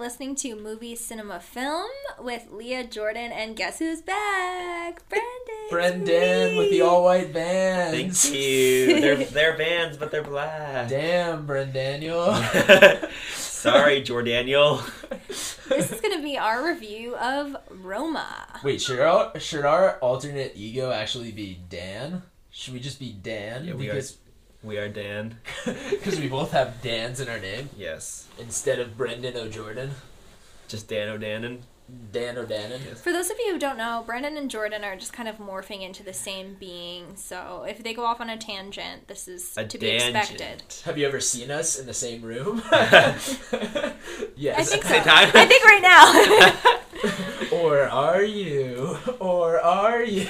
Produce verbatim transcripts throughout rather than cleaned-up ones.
are listening to Movie Cinema Film with Leah Jordan, and guess who's back? Brendan! Brendan with the all-white bands. Thank you. They're, they're bands, but they're black. Damn, Brendaniel. Sorry, Jordaniel. This is going to be our review of Roma. Wait, should our, should our alternate ego actually be Dan? Should we just be Dan? Yeah, we because... are... We are Dan. Because we both have Dans in our name. Yes. Instead of Brendan O'Jordan. Just Dan O'Dannon. Dan O'Dannon. Yes. For those of you who don't know, Brendan and Jordan are just kind of morphing into the same being. So if they go off on a tangent, this is a to be tangent. Expected. Have you ever seen us in the same room? Yes. I think so. I think right now. Or are you? Or are you?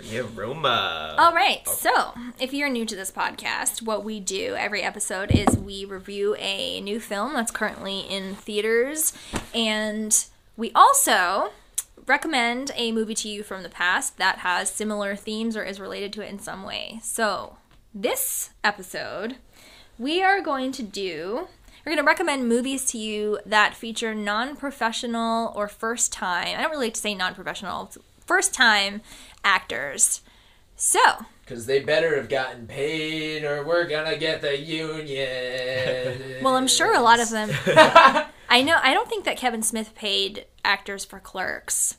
Yeah, Roma. All right. So, if you're new to this podcast, what we do every episode is we review a new film that's currently in theaters, and we also recommend a movie to you from the past that has similar themes or is related to it in some way. So, this episode, we are going to do... We're going to recommend movies to you that feature non-professional or first-time... I don't really like to say non-professional... first-time actors. So. Because they better have gotten paid or we're going to get the union. Well, I'm sure a lot of them. I know. I don't think that Kevin Smith paid actors for Clerks.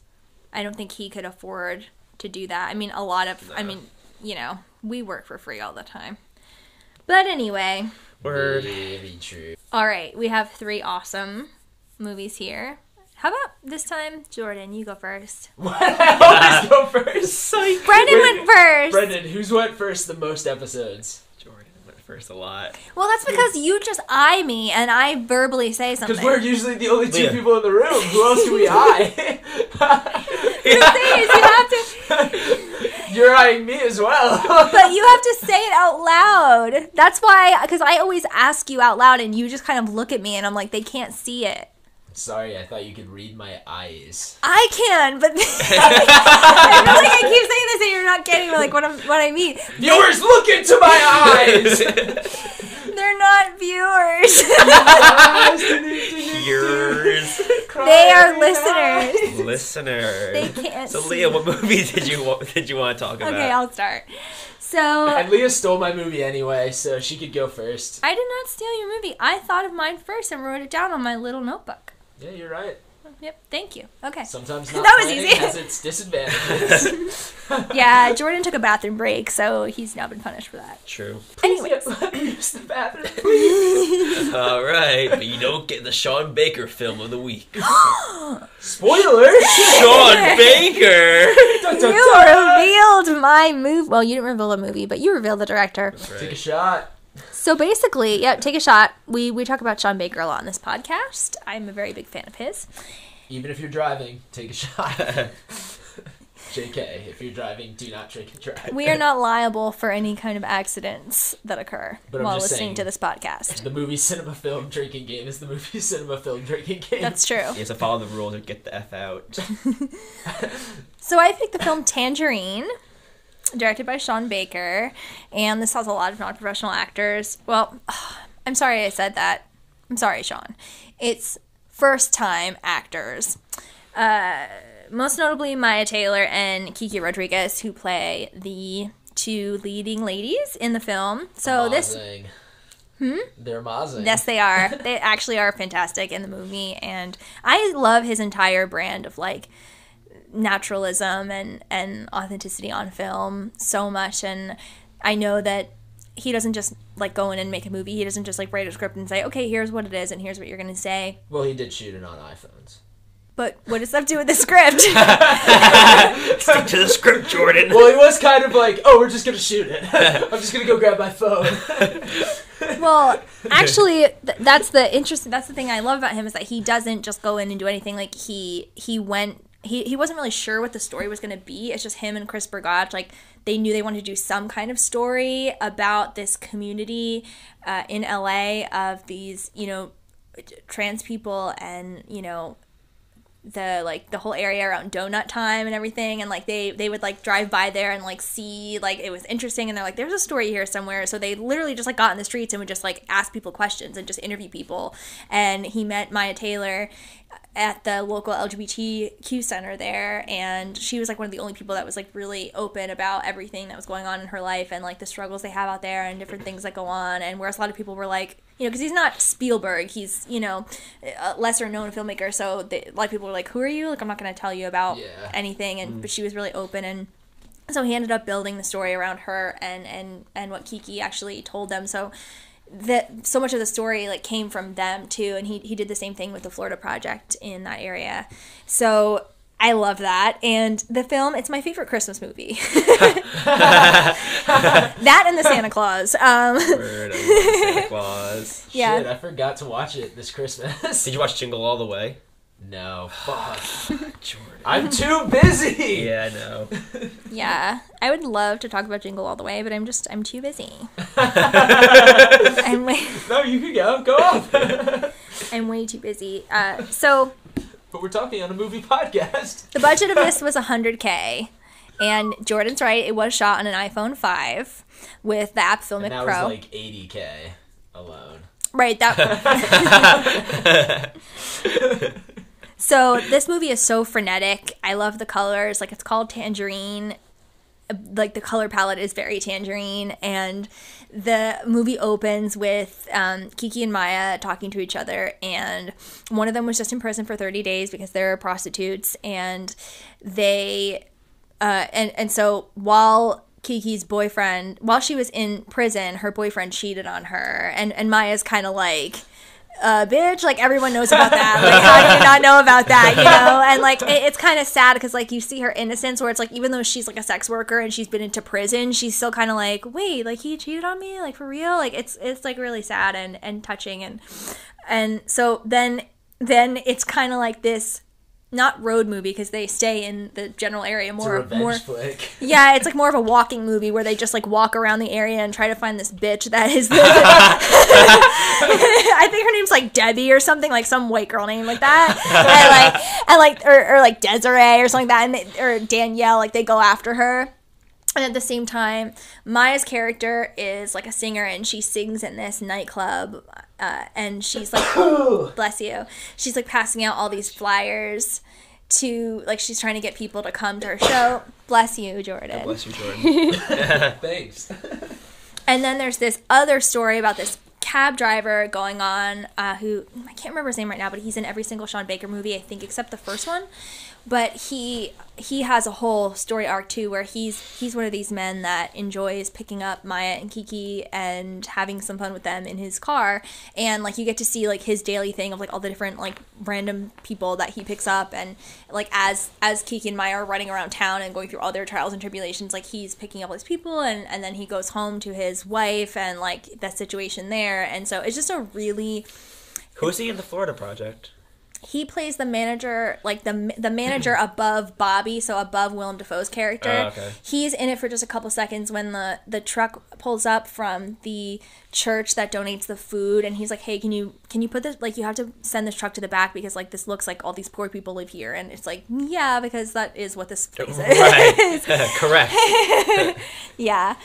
I don't think he could afford to do that. I mean, a lot of, no. I mean, you know, we work for free all the time. But anyway. Word. Very true. All right. We have three awesome movies here. How about this time, Jordan, you go first. What? I always go first. Psych. Brendan went first. Brendan, who's went first the most episodes? Jordan went first a lot. Well, that's because you just eye me and I verbally say something. Because we're usually the only two yeah. people in the room. Who else do we eye? The thing is, you have to... You're eyeing me as well. But you have to say it out loud. That's why, because I always ask you out loud and you just kind of look at me and I'm like, they can't see it. Sorry, I thought you could read my eyes. I can, but I feel like I keep saying this and you're not getting like what, I'm, what I mean. Viewers, they, look into my eyes! They're not viewers. Viewers. They are listeners. Listeners. They can't. So, Leah, what movie did you want, did you want to talk about? Okay, I'll start. So, and Leah stole my movie anyway, so she could go first. I did not steal your movie. I thought of mine first and wrote it down on my little notebook. Yeah, you're right. Yep, thank you. Okay. Sometimes not that was easy. Has its disadvantages. Yeah, Jordan took a bathroom break, so he's now been punished for that. True. Anyways. Please let me use the bathroom, please. All right, but you don't get the Sean Baker film of the week. Spoilers! Sean Baker! dun, dun, you dun. Revealed my movie. Well, you didn't reveal a movie, but you revealed the director. Right. Take a shot. So basically, yeah, take a shot. We we talk about Sean Baker a lot on this podcast. I'm a very big fan of his. Even if you're driving, take a shot. J K, if you're driving, do not drink and drive. We are not liable for any kind of accidents that occur but while listening saying, to this podcast. The movie cinema film drinking game is the movie cinema film drinking game. That's true. You have to follow the rules or get the F out. So I picked the film Tangerine, directed by Sean Baker, and this has a lot of non-professional actors. Well, I'm sorry I said that. I'm sorry, Sean. It's first-time actors. Uh, most notably, Mya Taylor and Kiki Rodriguez, who play the two leading ladies in the film. So amazing. This... Hmm? They're amazing. Yes, they are. They actually are fantastic in the movie, and I love his entire brand of, like, naturalism and and authenticity on film so much. And I know that he doesn't just like go in and make a movie. He doesn't just like write a script and say, okay, here's what it is and here's what you're gonna say. Well, he did shoot it on iPhones, but what does that do with the script? Stick to the script, Jordan. Well, it was kind of like, oh, we're just gonna shoot it. I'm just gonna go grab my phone. Well, actually, th- that's the interesting that's the thing I love about him, is that he doesn't just go in and do anything. Like he he went He he wasn't really sure what the story was going to be. It's just him and Chris Bergoch. Like, they knew they wanted to do some kind of story about this community uh, in L A of these, you know, trans people and, you know, the like the whole area around donut time and everything, and like they they would like drive by there and like see, like it was interesting, and they're like, there's a story here somewhere. So they literally just like got in the streets and would just like ask people questions and just interview people. And he met Mya Taylor at the local L G B T Q center there, and she was like one of the only people that was like really open about everything that was going on in her life and like the struggles they have out there and different things that go on. And whereas a lot of people were like, you know, because he's not Spielberg, he's, you know, a lesser known filmmaker, so they, a lot of people were like, who are you? Like, I'm not going to tell you about yeah. anything. And mm. But she was really open, and so he ended up building the story around her and, and, and what Kiki actually told them. So that so much of the story like came from them too, and he, he did the same thing with the Florida Project in that area. So I love that. And the film, it's my favorite Christmas movie. That and the Santa Claus. Um, Word, I love Santa Claus. Yeah. Shit, I forgot to watch it this Christmas. Did you watch Jingle All the Way? No. Fuck. Jordan. I'm too busy! Yeah, I know. Yeah. I would love to talk about Jingle All the Way, but I'm just, I'm too busy. I'm way... No, you can go. Go off. I'm way too busy. Uh, so... But we're talking on a movie podcast. The budget of this was one hundred K, and Jordan's right, it was shot on an iPhone five with the app Filmic Pro. And that Pro. was like eighty K alone. Right, that So this movie is so frenetic. I love the colors. Like, it's called Tangerine. Like, the color palette is very tangerine, and the movie opens with um, Kiki and Mya talking to each other, and one of them was just in prison for thirty days because they're prostitutes, and they uh, and, and so while Kiki's boyfriend, while she was in prison, her boyfriend cheated on her, and, and Maya's kind of like... Uh, bitch, like everyone knows about that. Like, how did you not know about that? You know, and like it, it's kind of sad because like you see her innocence, where it's like even though she's like a sex worker and she's been into prison, she's still kind of like, wait, like he cheated on me, like for real. Like it's it's like really sad and and touching, and and so then then it's kind of like this. Not road movie because they stay in the general area more. It's a revenge more, flick. Yeah, it's like more of a walking movie where they just like walk around the area and try to find this bitch that is. The, I think her name's like Debbie or something, like some white girl name like that, and like and like or, or like Desiree or something like that, and they, or Danielle. Like they go after her. And at the same time, Maya's character is like a singer, and she sings in this nightclub, uh, and she's like, bless you, she's like passing out all these flyers to, like she's trying to get people to come to her show. Bless you, Jordan. God bless you, Jordan. Thanks. And then there's this other story about this cab driver going on, uh, who, I can't remember his name right now, but he's in every single Sean Baker movie, I think, except the first one. But he he has a whole story arc too, where he's he's one of these men that enjoys picking up Mya and Kiki and having some fun with them in his car, and like you get to see like his daily thing of like all the different like random people that he picks up, and like as as Kiki and Mya are running around town and going through all their trials and tribulations, like he's picking up all these people, and and then he goes home to his wife and like that situation there, and so it's just a really. Who's he in the Florida Project? He plays the manager, like the the manager above Bobby, so above Willem Dafoe's character. Uh, okay. He's in it for just a couple seconds when the, the truck pulls up from the church that donates the food, and he's like, "Hey, can you can you put this? Like, you have to send this truck to the back because like this looks like all these poor people live here." And it's like, yeah, because that is what this place is. Correct. Yeah.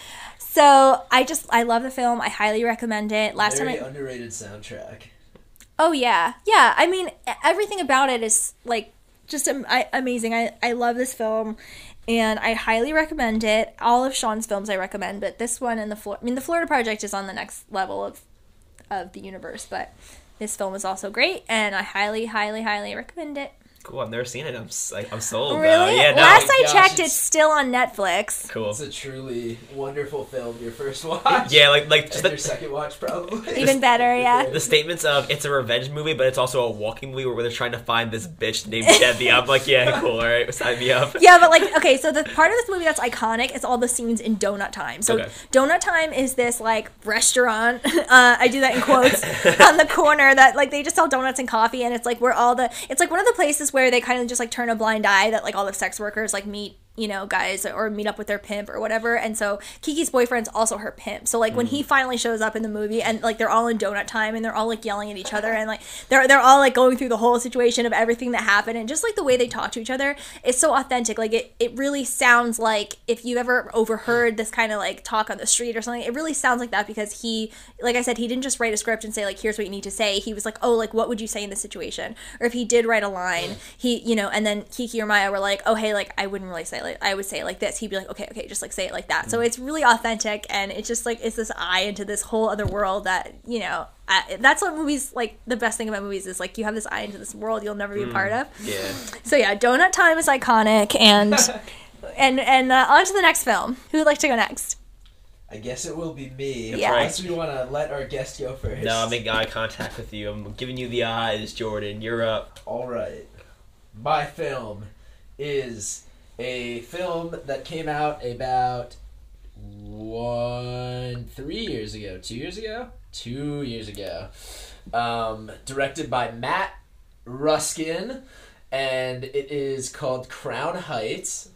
So I just I love the film. I highly recommend it. Last Very time I underrated soundtrack. Oh, yeah. Yeah, I mean, everything about it is, like, just am- I- amazing. I-, I love this film, and I highly recommend it. All of Sean's films I recommend, but this one and the Florida... I mean, the Florida Project is on the next level of of the universe, but this film is also great, and I highly, highly, highly recommend it. Cool, I've never seen it. I'm I'm sold. Really? Yeah, no. Last I Gosh, checked, it's... it's still on Netflix. Cool. It's a truly wonderful film. Your first watch, yeah, like like just and the... your second watch, probably even better. Yeah. The statements of it's a revenge movie, but it's also a walking movie where they're trying to find this bitch named Debbie. I'm like, yeah, cool. All right, sign me up. Yeah, but like, okay, so the part of this movie that's iconic is all the scenes in Donut Time. So okay. Donut Time is this like restaurant. Uh, I do that in quotes on the corner that like they just sell donuts and coffee, and it's like where all the it's like one of the places where they kind of just like turn a blind eye that like all the sex workers like meet you know, guys, or meet up with their pimp or whatever. And so Kiki's boyfriend's also her pimp. So, like, when he finally shows up in the movie and, like, they're all in donut time and they're all, like, yelling at each other and, like, they're they're all, like, going through the whole situation of everything that happened and just, like, the way they talk to each other is so authentic. Like, it, it really sounds like if you've ever overheard this kind of, like, talk on the street or something, it really sounds like that because he, like I said, he didn't just write a script and say, like, here's what you need to say. He was like, oh, like, what would you say in this situation? Or if he did write a line, he, you know, and then Kiki or Mya were like, oh, hey, like, I wouldn't really say like I would say it like this. He'd be like, okay, okay, just like say it like that. So it's really authentic, and it's just like it's this eye into this whole other world that, you know, I, that's what movies, like, the best thing about movies is, like, you have this eye into this world you'll never be a part of. Yeah. So yeah, Donut Time is iconic, and and and uh, on to the next film. Who would like to go next? I guess it will be me. Yeah. Unless we want to let our guest go first. No, I'm making eye contact with you. I'm giving you the eyes, Jordan. You're up. All right. My film is a film that came out about one, three years ago, two years ago, two years ago, um, directed by Matt Ruskin, and it is called Crown Heights,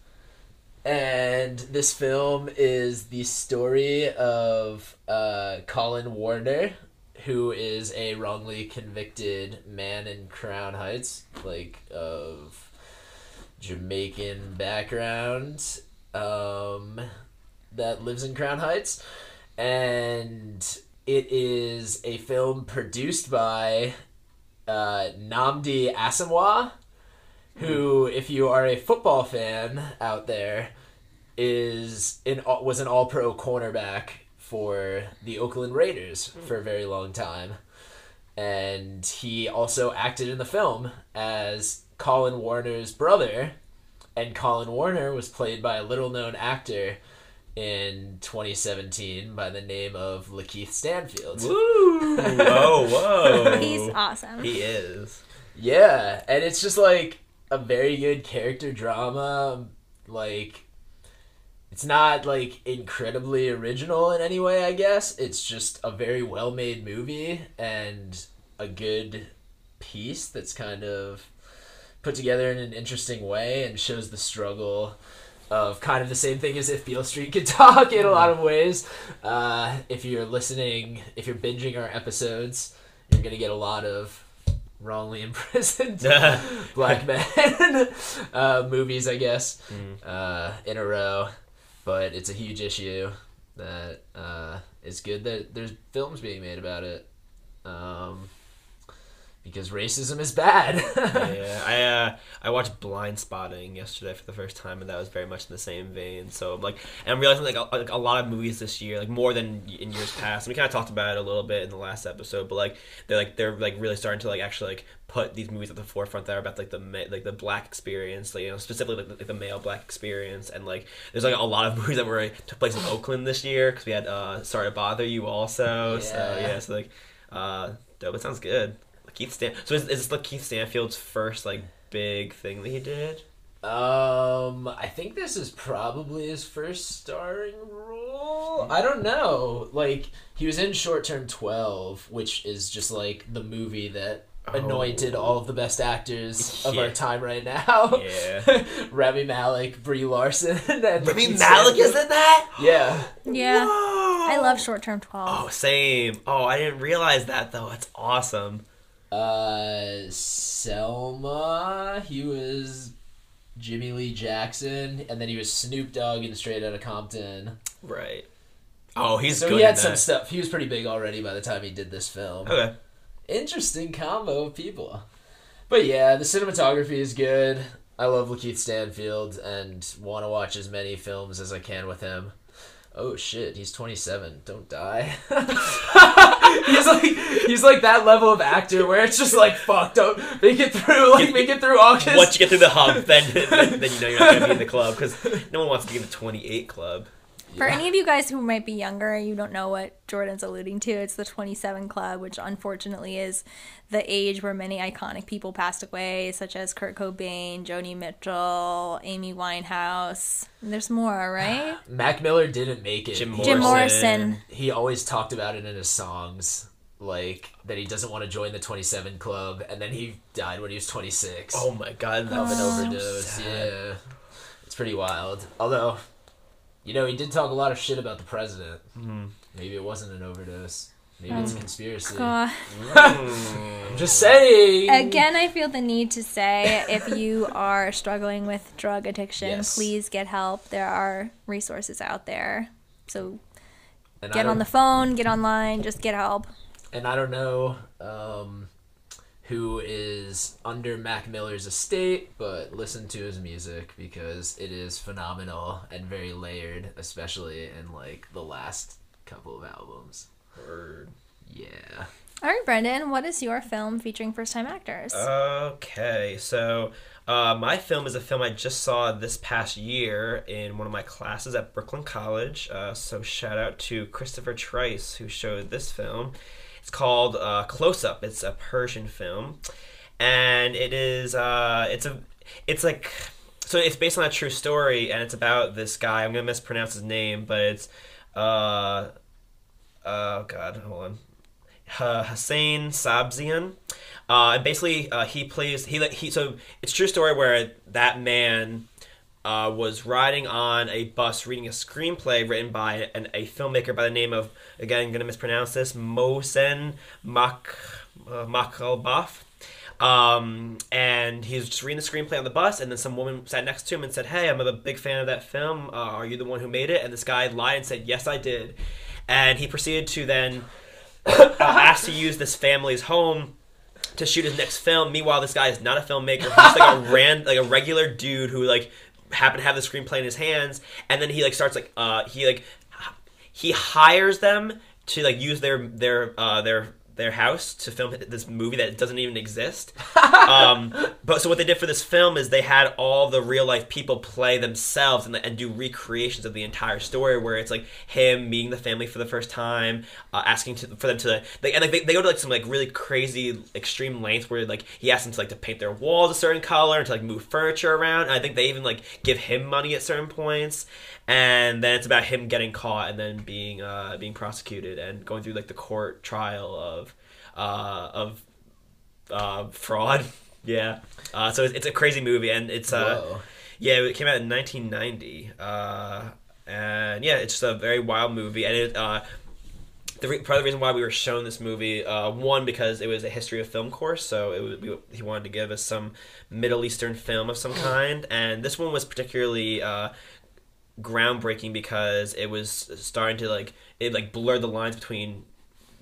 and this film is the story of uh, Colin Warner, who is a wrongly convicted man in Crown Heights, like, of Jamaican background, um, that lives in Crown Heights, and it is a film produced by uh, Nnamdi Asomugha, who, if you are a football fan out there, is in was an All-Pro cornerback for the Oakland Raiders for a very long time, and he also acted in the film as Colin Warner's brother, and Colin Warner was played by a little-known actor in twenty seventeen by the name of Lakeith Stanfield. Woo! Whoa, whoa. He's awesome. He is. Yeah, and it's just, like, a very good character drama. Like, it's not, like, incredibly original in any way, I guess. It's just a very well-made movie and a good piece that's kind of put together in an interesting way and shows the struggle of kind of the same thing as If Beale Street Could Talk in a lot of ways. Uh, if you're listening, if you're binging our episodes, you're going to get a lot of wrongly imprisoned black men uh, movies, I guess, mm. uh, in a row. But it's a huge issue that uh, it's good that there's films being made about it. Um... Because racism is bad. yeah, I uh, I watched Blindspotting yesterday for the first time, and that was very much in the same vein. So, like, and I'm realizing like a, like a lot of movies this year, like more than in years past. And we kind of talked about it a little bit in the last episode, but like they're like they're like really starting to like actually like put these movies at the forefront that are about like the like the black experience, like, you know, specifically like the, like the male black experience. And like there's like a lot of movies that were like, took place in Oakland this year because we had uh, Sorry to Bother You also. Yeah. So yeah, so like uh, dope. It sounds good. Keith Stan- so is, is this Lakeith Stanfield's first like big thing that he did? Um, I think this is probably his first starring role. I don't know. Like he was in Short Term Twelve, which is just like the movie that anointed oh. all of the best actors yeah. of our time right now. Yeah, Rami Malek, Brie Larson, and Rami Malek Stanfield. Is in that? Yeah, yeah. Whoa. I love Short Term Twelve. Oh, same. Oh, I didn't realize that though. That's awesome. Uh, Selma, he was Jimmy Lee Jackson, and then he was Snoop Dogg in Straight Outta Compton. Right. Oh, he's so good. So he had some stuff. He was pretty big already by the time he did this film. Okay. Interesting combo of people. But yeah, the cinematography is good. I love Lakeith Stanfield and want to watch as many films as I can with him. Oh shit, he's twenty-seven. Don't die. he's like he's like that level of actor where it's just like fuck, don't make it through like make it through August. Once you get through the hump, then then, then you know you're not gonna be in the club because no one wants to be in the twenty-eight club. For yeah. any of you guys who might be younger, you don't know what Jordan's alluding to. It's the twenty-seven club, which unfortunately is the age where many iconic people passed away, such as Kurt Cobain, Joni Mitchell, Amy Winehouse. And there's more, right? Mac Miller didn't make it. Jim Morrison. Jim Morrison. He always talked about it in his songs, like that he doesn't want to join the twenty-seven club, and then he died when he was twenty-six. Oh my God, that was an overdose. So yeah. pretty wild. Although, you know, he did talk a lot of shit about the president. Mm. Maybe it wasn't an overdose. Maybe um, it's a conspiracy. God. I'm just saying. Again, I feel the need to say, if you are struggling with drug addiction, yes. please get help. There are resources out there. So and get on the phone, get online, just get help. And I don't know um, who is under Mac Miller's estate, but listen to his music because it is phenomenal and very layered, especially in like the last couple of albums. Word. Yeah. All right, Brendan, what is your film featuring first-time actors? Okay, so uh, my film is a film I just saw this past year in one of my classes at Brooklyn College. Uh, so shout out to Christopher Trice, who showed this film. It's called uh, Close Up. It's a Persian film, and it is uh, it's a it's like so it's based on a true story, and it's about this guy. I'm gonna mispronounce his name, but it's. Uh, Oh, God, hold on. Uh, Hossein Sabzian. Uh, and basically, uh, he plays... He he. So, it's a true story where that man uh, was riding on a bus reading a screenplay written by an, a filmmaker by the name of, again, I'm going to mispronounce this, Mohsen Mak, uh, Makhlbaf. Um, and he was just reading the screenplay on the bus, and then some woman sat next to him and said, "Hey, I'm a big fan of that film. Uh, are you the one who made it?" And this guy lied and said, "Yes, I did." And he proceeded to then uh, ask to use this family's home to shoot his next film. Meanwhile, this guy is not a filmmaker. He's just like a ran, like a regular dude who like happened to have the screenplay in his hands. And then he like starts like uh he like he hires them to like use their their uh their. their house to film this movie that doesn't even exist. Um, but so what they did for this film is they had all the real life people play themselves and, and do recreations of the entire story, where it's like him meeting the family for the first time, uh, asking to, for them to they, and like they, they go to like some like really crazy extreme lengths where like he asks them to like to paint their walls a certain color and to like move furniture around. And I think they even like give him money at certain points. And then it's about him getting caught and then being uh, being prosecuted and going through like the court trial of uh, of uh, fraud. Yeah. Uh, so it's a crazy movie, and it's uh, yeah, it came out in nineteen ninety, uh, and yeah, it's just a very wild movie. And it, uh, the re- part of the reason why we were shown this movie, uh, one because it was a history of film course, so it was, we, he wanted to give us some Middle Eastern film of some kind, and this one was particularly. Uh, groundbreaking because it was starting to like it like blurred the lines between,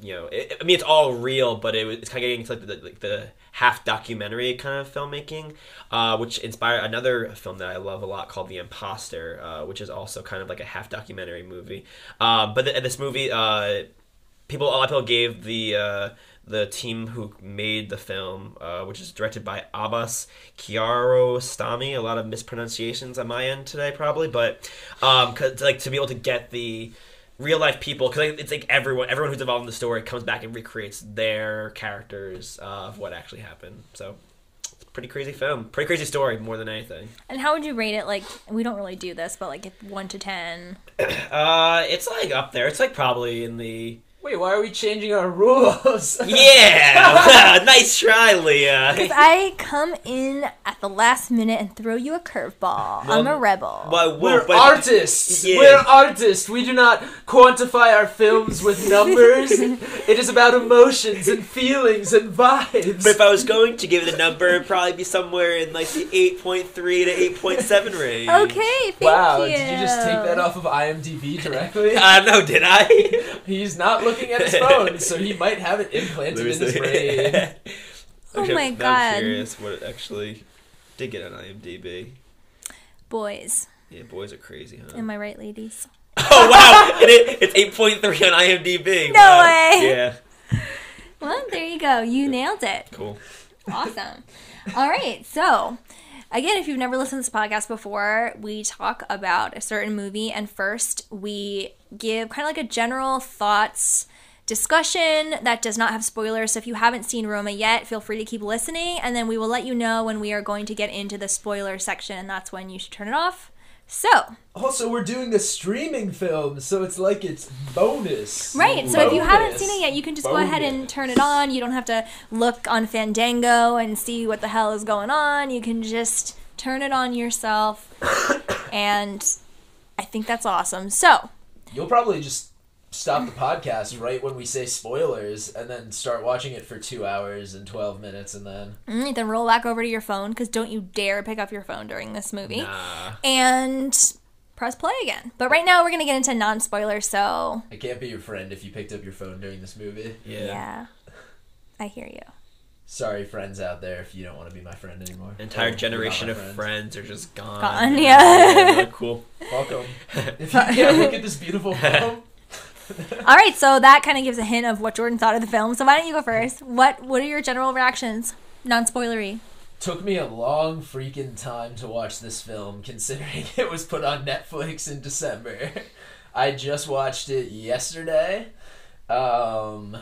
you know, it, I mean it's all real, but it was it's kind of getting into like the, like the half documentary kind of filmmaking, uh which inspired another film that I love a lot called The Imposter, uh which is also kind of like a half documentary movie. Uh but th- this movie, uh people a lot of people gave the uh the team who made the film, uh, which is directed by Abbas Kiarostami. A lot of mispronunciations on my end today, probably, but um, cause, like to be able to get the real life people, because like, it's like everyone, everyone who's involved in the story comes back and recreates their characters uh, of what actually happened. So, it's a pretty crazy film, pretty crazy story, more than anything. And how would you rate it? Like, we don't really do this, but like one to ten. uh, it's like up there. It's like probably in the. Wait, why are we changing our rules? Yeah! Nice try, Leah. Because I come in at the last minute and throw you a curveball. Well, I'm a rebel. Well, we're, we're artists. Yeah. We're artists. We do not quantify our films with numbers. It is about emotions and feelings and vibes. But if I was going to give it a number, it'd probably be somewhere in like the eight point three to eight point seven range. Okay, thank wow, you. Wow, did you just take that off of IMDb directly? I don't know, did I? He's not looking at his phone, so he might have it implanted Lose in his brain. Oh actually, my god. I'm curious what it actually did get on IMDb. Boys. Yeah, boys are crazy, huh? Am I right, ladies? Oh, wow! it, it's eight point three on IMDb. No wow. way! Yeah. Well, there you go. You nailed it. Cool. Awesome. All right, so... Again, if you've never listened to this podcast before, we talk about a certain movie, and first we give kind of like a general thoughts discussion that does not have spoilers. So if you haven't seen Roma yet, feel free to keep listening, and then we will let you know when we are going to get into the spoiler section, and that's when you should turn it off. So. Also, we're doing the streaming film, so it's like it's bonus. Right, bonus. So if you haven't seen it yet, you can just bonus. go ahead and turn it on. You don't have to look on Fandango and see what the hell is going on. You can just turn it on yourself And I think that's awesome. So you'll probably just stop the podcast right when we say spoilers and then start watching it for two hours and twelve minutes and then... Mm, then roll back over to your phone, because don't you dare pick up your phone during this movie. Nah. And press play again. But right now we're going to get into non-spoilers, so... I can't be your friend if you picked up your phone during this movie. Yeah. Yeah. I hear you. Sorry, friends out there, if you don't want to be my friend anymore. Entire well, generation of friends. friends are just gone. Gone, yeah. Yeah, cool. Welcome. If you can't look at this beautiful film... All right, so that kind of gives a hint of what Jordan thought of the film. So why don't you go first? What What are your general reactions? Non-spoilery. Took me a long freaking time to watch this film, considering it was put on Netflix in December. I just watched it yesterday, um,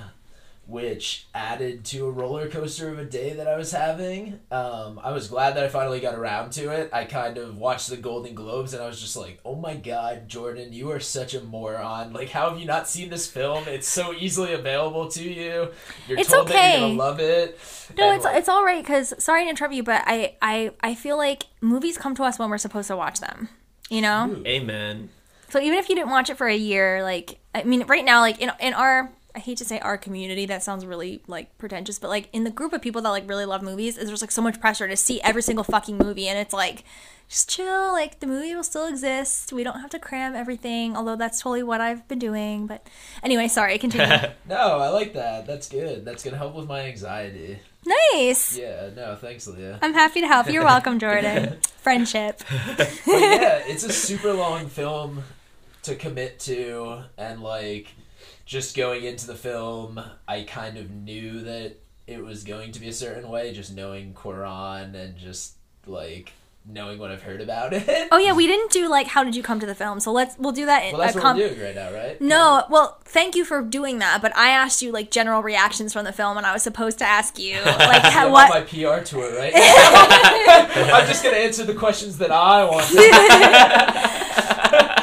which added to a roller coaster of a day that I was having. Um, I was glad that I finally got around to it. I kind of watched the Golden Globes and I was just like, oh my God, Jordan, you are such a moron. Like, how have you not seen this film? It's so easily available to you. You're it's told okay. that you're going to love it. No, and it's like, it's all right, because, sorry to interrupt you, but I, I, I feel like movies come to us when we're supposed to watch them, you know? Ooh. Amen. So even if you didn't watch it for a year, like, I mean, right now, like, in in our... I hate to say our community, that sounds really, like, pretentious, but, like, in the group of people that, like, really love movies, there's, like, so much pressure to see every single fucking movie, and it's, like, just chill, like, the movie will still exist, we don't have to cram everything, although that's totally what I've been doing, but anyway, sorry, continue. No, I like that, that's good, that's gonna help with my anxiety. Nice. Yeah, no, thanks, Leah. I'm happy to help, you're welcome, Jordan. Friendship. But yeah, it's a super long film to commit to, and, like... Just going into the film, I kind of knew that it was going to be a certain way, just knowing Cuarón and just, like, knowing what I've heard about it. Oh, yeah, we didn't do, like, how did you come to the film? So let's, we'll do that. In, well, that's uh, what com- we're doing right now, right? No, um, well, thank you for doing that, but I asked you, like, general reactions from the film, and I was supposed to ask you, like, how, what... my P R tour, right? I'm just going to answer the questions that I want to.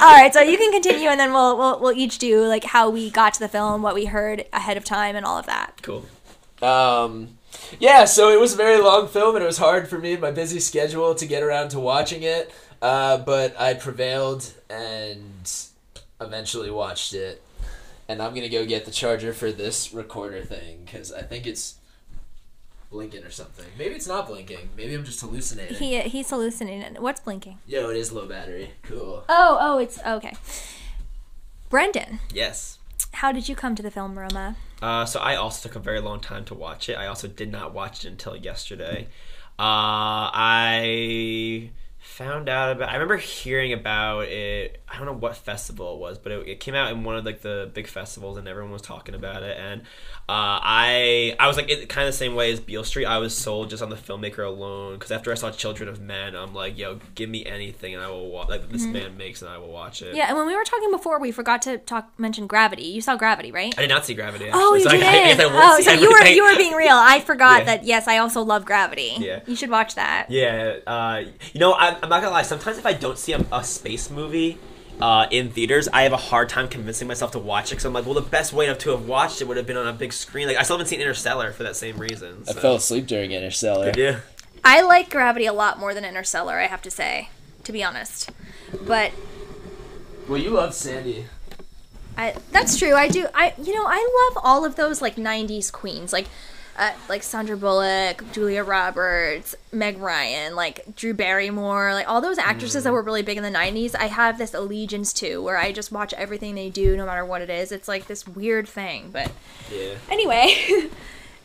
All right, so you can continue, and then we'll, we'll we'll each do like how we got to the film, what we heard ahead of time, and all of that. Cool. Um, yeah, so it was a very long film, and it was hard for me, my busy schedule, to get around to watching it. Uh, but I prevailed and eventually watched it. And I'm gonna go get the charger for this recorder thing because I think it's blinking or something. Maybe it's not blinking. Maybe I'm just hallucinating. He he's hallucinating. What's blinking? Yo, it is low battery. Cool. Oh, oh, it's okay. Brendan. Yes. How did you come to the film, Roma? Uh, so I also took a very long time to watch it. I also did not watch it until yesterday. Uh, I found out about. I remember hearing about it. I don't know what festival it was, but it, it came out in one of like the big festivals, and everyone was talking about it. And uh, I, I was like, it kind of the same way as Beale Street. I was sold just on the filmmaker alone, because after I saw Children of Men, I'm like, yo, give me anything, and I will watch. Like this mm-hmm. man makes, and I will watch it. Yeah, and when we were talking before, we forgot to talk mention Gravity. You saw Gravity, right? I did not see Gravity. Actually. Oh, you so did. I, I I oh, so everything. you were you were being real. I forgot yeah. that. Yes, I also love Gravity. Yeah, you should watch that. Yeah, uh, you know I. I'm not gonna lie, sometimes if I don't see a, a space movie uh, in theaters, I have a hard time convincing myself to watch it, because I'm like, well, the best way to have watched it would have been on a big screen. Like, I still haven't seen Interstellar for that same reason. So. I fell asleep during Interstellar. Yeah. I like Gravity a lot more than Interstellar, I have to say, to be honest. But... Well, you love Sandy. I, that's true, I do. I You know, I love all of those, like, nineties queens, like... Uh, like Sandra Bullock, Julia Roberts, Meg Ryan, like Drew Barrymore, like all those actresses mm. that were really big in the nineties. I have this allegiance to where I just watch everything they do, no matter what it is. It's like this weird thing, but yeah. Anyway,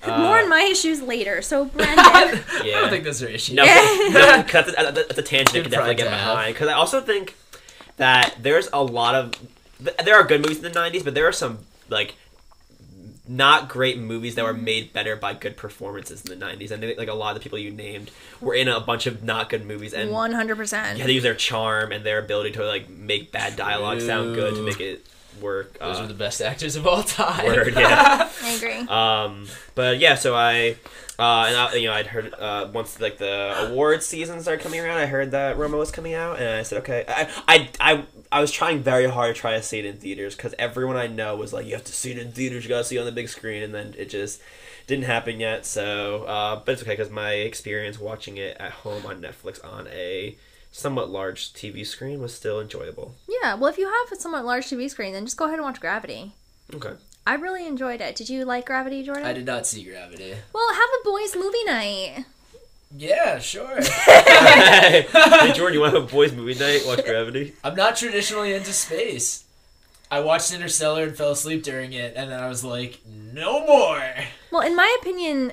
uh, more on my issues later. So Brendan, yeah. I don't think those are issues. No, no, that's a, that's a tangent I could definitely get behind, because I also think that there's a lot of there are good movies in the nineties, but there are some like. Not great movies that were made better by good performances in the nineties. And they, like a lot of the people you named were in a bunch of not good movies, and one hundred percent you had to use their charm and their ability to like make bad dialogue True. sound good to make it work. Those uh, are the best actors of all time. Word, yeah. I agree. Um, but yeah, so I uh, and I, you know, I'd heard uh, once like the awards season started coming around, I heard that Roma was coming out, and I said, okay, I I. I I was trying very hard to try to see it in theaters, because everyone I know was like, you have to see it in theaters, you gotta see it on the big screen, and then it just didn't happen yet, so, uh, but it's okay, because my experience watching it at home on Netflix on a somewhat large T V screen was still enjoyable. Yeah, well, if you have a somewhat large T V screen, then just go ahead and watch Gravity. Okay. I really enjoyed it. Did you like Gravity, Jordan? I did not see Gravity. Well, have a boys' movie night. Yeah, sure. Hey, Jordan, you want to have a boys' movie night? Watch Gravity? I'm not traditionally into space. I watched Interstellar and fell asleep during it, and then I was like, no more. Well, in my opinion,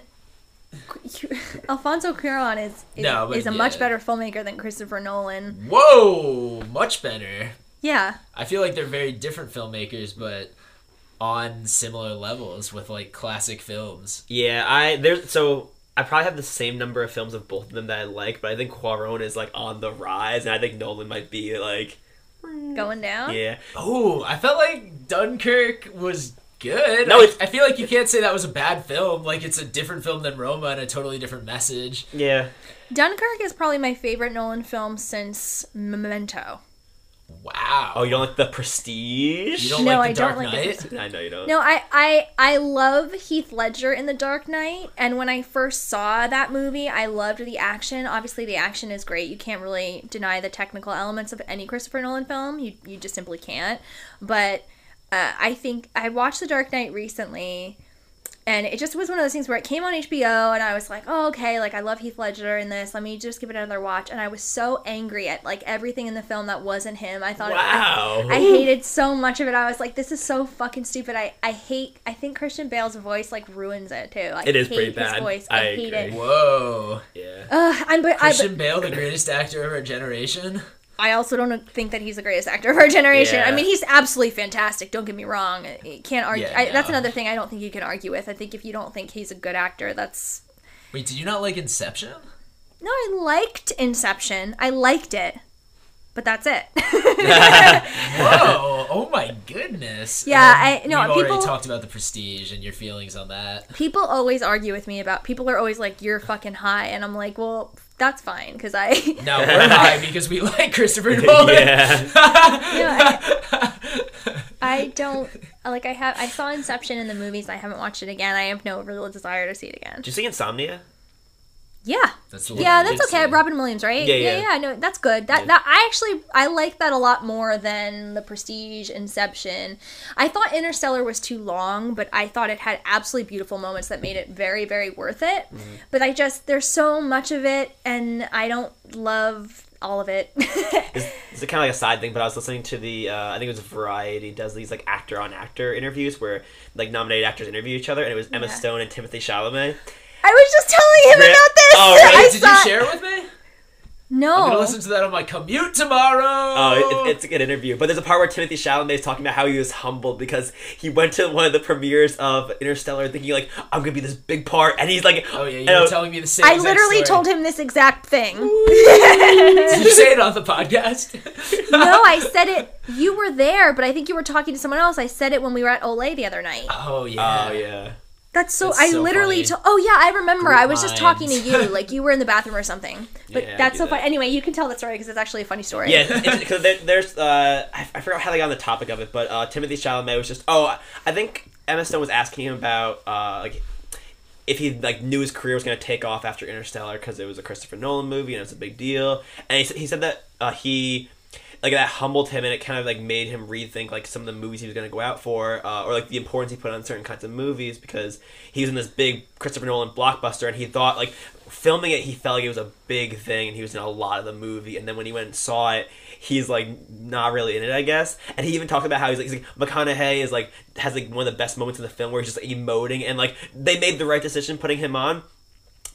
Alfonso Cuarón is is, no, is a yeah. much better filmmaker than Christopher Nolan. Whoa, much better. Yeah. I feel like they're very different filmmakers, but on similar levels with like classic films. Yeah, I there's so. I probably have the same number of films of both of them that I like, but I think Cuarón is, like, on the rise, and I think Nolan might be, like... going down? Yeah. Oh, I felt like Dunkirk was good. No, I, I feel like you can't say that was a bad film. Like, it's a different film than Roma and a totally different message. Yeah. Dunkirk is probably my favorite Nolan film since Memento. Wow. Oh, you don't like The Prestige? You don't no, like The I Dark don't like Knight? The I know you don't. No, I, I I love Heath Ledger in The Dark Knight, and when I first saw that movie, I loved the action. Obviously, the action is great. You can't really deny the technical elements of any Christopher Nolan film. You you just simply can't. But uh, I think I watched The Dark Knight recently, and it just was one of those things where it came on H B O, and I was like, oh, okay, like, I love Heath Ledger in this. Let me just give it another watch. And I was so angry at, like, everything in the film that wasn't him. I thought, wow. I, I hated so much of it. I was like, this is so fucking stupid. I, I hate, I think Christian Bale's voice, like, ruins it, too. I it is hate pretty bad. His voice. I, I hate agree. It. Whoa. Yeah. Uh, I'm, but, Christian I, but, Bale, the greatest actor of our generation? I also don't think that he's the greatest actor of our generation. Yeah. I mean, he's absolutely fantastic. Don't get me wrong. You can't argue. Yeah, no. I, that's another thing I don't think you can argue with. I think if you don't think he's a good actor, that's... Wait, did you not like Inception? No, I liked Inception. I liked it. But that's it. Whoa. Oh, my goodness. Yeah, um, I... No, we've people, already talked about The Prestige and your feelings on that. People always argue with me about... People are always like, you're fucking high. And I'm like, well... That's fine, because I... No, we're high because we like Christopher Nolan. Yeah. No, I, I don't... Like, I have... I saw Inception in the movies. I haven't watched it again. I have no real desire to see it again. Did you see Insomnia? Yeah. That's the yeah, that's okay. See. Robin Williams, right? Yeah, yeah. Yeah, yeah no, that's good. That, yeah. that I actually... I like that a lot more than The Prestige, Inception. I thought Interstellar was too long, but I thought it had absolutely beautiful moments that made it very, very worth it. Mm-hmm. But I just... There's so much of it, and I don't love all of it. It's, it's kind of like a side thing, but I was listening to the... Uh, I think it was Variety does these, like, actor-on-actor interviews where, like, nominated actors interview each other, and it was Emma yeah. Stone and Timothée Chalamet. I was just telling him Rip. about this. Oh, really? I Did saw... you share it with me? No. I'm going to listen to that on my commute tomorrow. Oh, it, it, it's a good interview. But there's a part where Timothée Chalamet is talking about how he was humbled because he went to one of the premieres of Interstellar thinking, like, I'm going to be this big part. And he's like... Oh, yeah, you were telling me the same I literally story. told him this exact thing. Did you say it on the podcast? No, I said it... You were there, but I think you were talking to someone else. I said it when we were at Olay the other night. Oh, yeah. Oh, yeah. That's so, that's I so literally, to, oh yeah, I remember, Group I was just minds. talking to you, like you were in the bathroom or something, but yeah, that's so that. funny. Anyway, you can tell the story because it's actually a funny story. Yeah, because there, there's, uh, I, I forgot how they got on the topic of it, but uh, Timothée Chalamet was just, oh, I think Emma Stone was asking him about, uh, like, if he, like, knew his career was going to take off after Interstellar because it was a Christopher Nolan movie and it's a big deal, and he, he said that uh, he... Like, that humbled him, and it kind of, like, made him rethink, like, some of the movies he was going to go out for, uh, or, like, the importance he put on certain kinds of movies, because he was in this big Christopher Nolan blockbuster, and he thought, like, filming it, he felt like it was a big thing, and he was in a lot of the movie, and then when he went and saw it, he's, like, not really in it, I guess, and he even talked about how he's, like, he's, like McConaughey is, like, has, like, one of the best moments in the film where he's just, like, emoting, and, like, they made the right decision putting him on.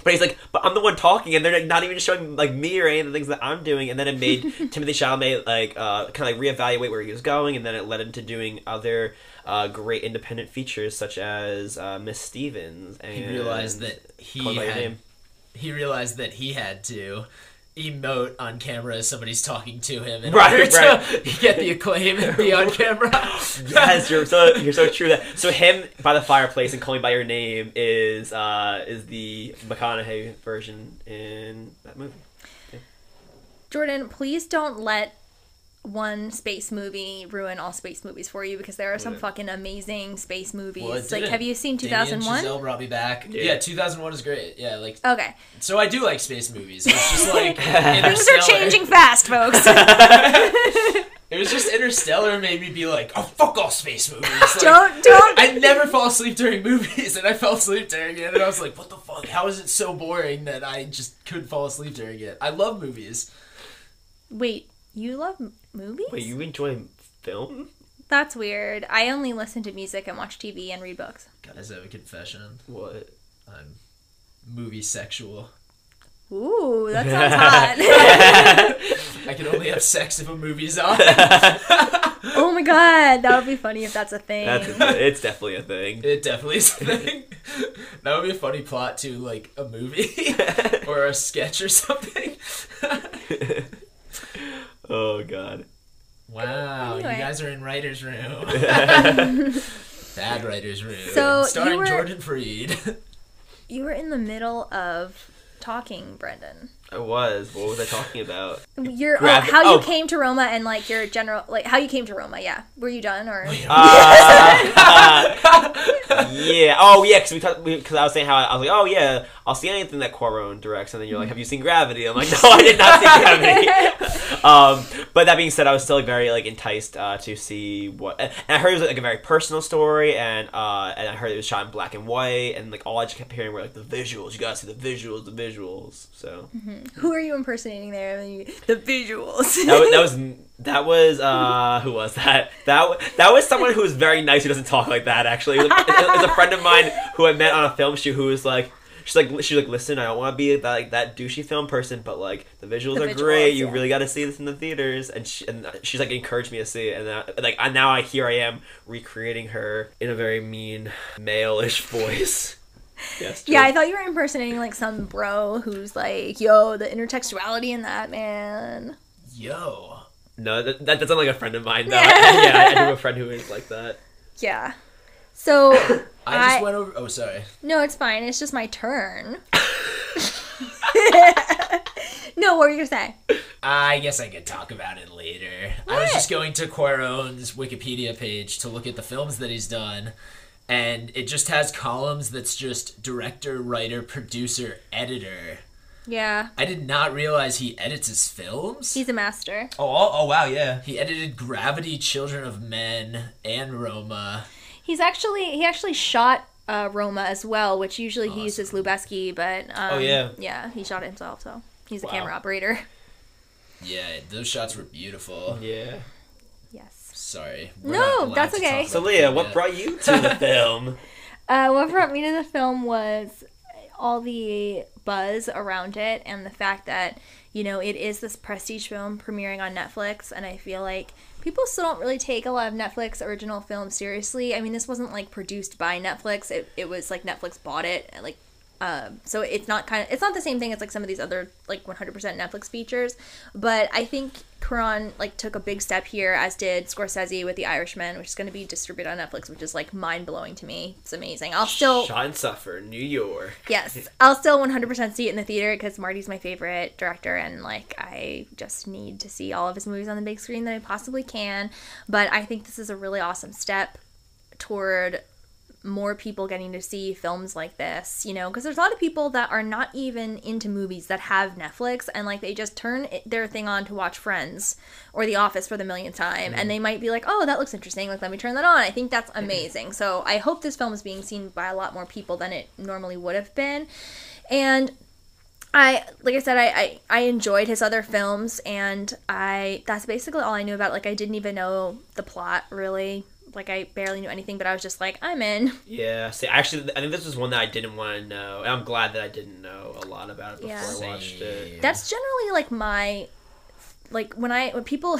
But he's like, but I'm the one talking, and they're like, not even showing like me or any of the things that I'm doing. And then it made Timothée Chalamet like uh, kind of like reevaluate where he was going, and then it led him to doing other uh, great independent features such as uh, Miss Stevens. And he realized that he had, he realized that he had to emote on camera as somebody's talking to him in right, order right. to get the acclaim and be on camera. Yes, you're so you're so true. That so him by the fireplace and Call Me by Your Name is uh, is the McConaughey version in that movie. Yeah. Jordan, please don't let one space movie ruin all space movies for you, because there are some yeah. fucking amazing space movies. Well, like, have you seen two thousand one? Damien Chazelle brought me back. Yeah. yeah, two thousand one is great. Yeah, like. Okay. So I do like space movies. It's just like things are changing fast, folks. It was just Interstellar made me be like, oh, fuck all space movies. Like, don't, don't. I never fall asleep during movies, and I fell asleep during it, and I was like, what the fuck? How is it so boring that I just couldn't fall asleep during it? I love movies. Wait, you love movies? Wait, you enjoy film? That's weird. I only listen to music and watch T V and read books. Guys, I have a confession. What? I'm movie sexual. Ooh, that sounds hot. I can only have sex if a movie's on. Oh my god, that would be funny if that's a thing. That's a, it's definitely a thing. It definitely is a thing. That would be a funny plot to, like, a movie or a sketch or something. Oh god. Wow, anyway. You guys are in writer's room. Bad writer's room. So starring you were, Jordan Freed. You were in the middle of... talking, Brendan. I was. What was I talking about? Your uh, how you oh. came to Roma and like your general like how you came to Roma. Yeah, were you done or? Uh, uh, yeah. Oh yeah, because we talked because I was saying how I, I was like, oh yeah, I'll see anything that Cuarón directs, and then you're like, have you seen Gravity? I'm like, no, I did not see Gravity. um, but that being said, I was still like, very like enticed uh, to see what. And I heard it was like a very personal story, and uh, and I heard it was shot in black and white, and like all I just kept hearing were like the visuals. You gotta see the visuals, the visuals. So. Mm-hmm. Who are you impersonating there? The visuals. That was that was, that was uh, who was that? That that was someone who was very nice, who doesn't talk like that. Actually, it was, a, it was a friend of mine who I met on a film shoot who was like, she's like, she's like, listen, I don't want to be that like that douchey film person, but like the visuals the are visuals, great. You yeah. really got to see this in the theaters, and she, and she's like encouraged me to see it, and I, like I, now I here I am recreating her in a very mean male-ish voice. Yes, yeah, I thought you were impersonating like some bro who's like, yo, the intertextuality in that, man. Yo. No, that, that doesn't like a friend of mine, though. Yeah, I, yeah, I do a friend who is like that. Yeah. So. I, I just went over. Oh, sorry. No, it's fine. It's just my turn. No, what were you going to say? I guess I could talk about it later. What? I was just going to Cuarón's Wikipedia page to look at the films that he's done. And it just has columns that's just director, writer, producer, editor. Yeah. I did not realize he edits his films. He's a master. Oh, oh, oh wow, yeah. He edited Gravity, Children of Men, and Roma. He's actually, he actually shot uh, Roma as well, which usually awesome. He uses Lubeski, but um, oh, yeah. yeah, he shot it himself, so he's wow. a camera operator. Yeah, those shots were beautiful. Yeah. Yes. Sorry. No, that's okay. So, Leah, what brought you to the film? Uh, what brought me to the film was all the buzz around it and the fact that, you know, it is this prestige film premiering on Netflix, and I feel like people still don't really take a lot of Netflix original films seriously. I mean, this wasn't, like, produced by Netflix. It it was, like, Netflix bought it, like, Um, so it's not kind of, it's not the same thing as like some of these other like one hundred percent Netflix features, but I think Cuarón like took a big step here, as did Scorsese with The Irishman, which is going to be distributed on Netflix, which is like mind blowing to me. It's amazing. I'll still Sean Suffer, New York. Yes, I'll still one hundred percent see it in the theater because Marty's my favorite director, and like I just need to see all of his movies on the big screen that I possibly can. But I think this is a really awesome step toward more people getting to see films like this, you know, because there's a lot of people that are not even into movies that have Netflix, and like they just turn it, their thing on to watch Friends or The Office for the millionth time, mm. and they might be like, oh, that looks interesting, like let me turn that on. I think that's amazing. So I hope this film is being seen by a lot more people than it normally would have been. And I, like I said, I, I, I enjoyed his other films, and I that's basically all I knew about it. Like I didn't even know the plot really. Like, I barely knew anything, but I was just like, I'm in. Yeah. See, actually, I think this was one that I didn't want to know. And I'm glad that I didn't know a lot about it before yeah. I watched it. That's generally, like, my... Like, when I... When people...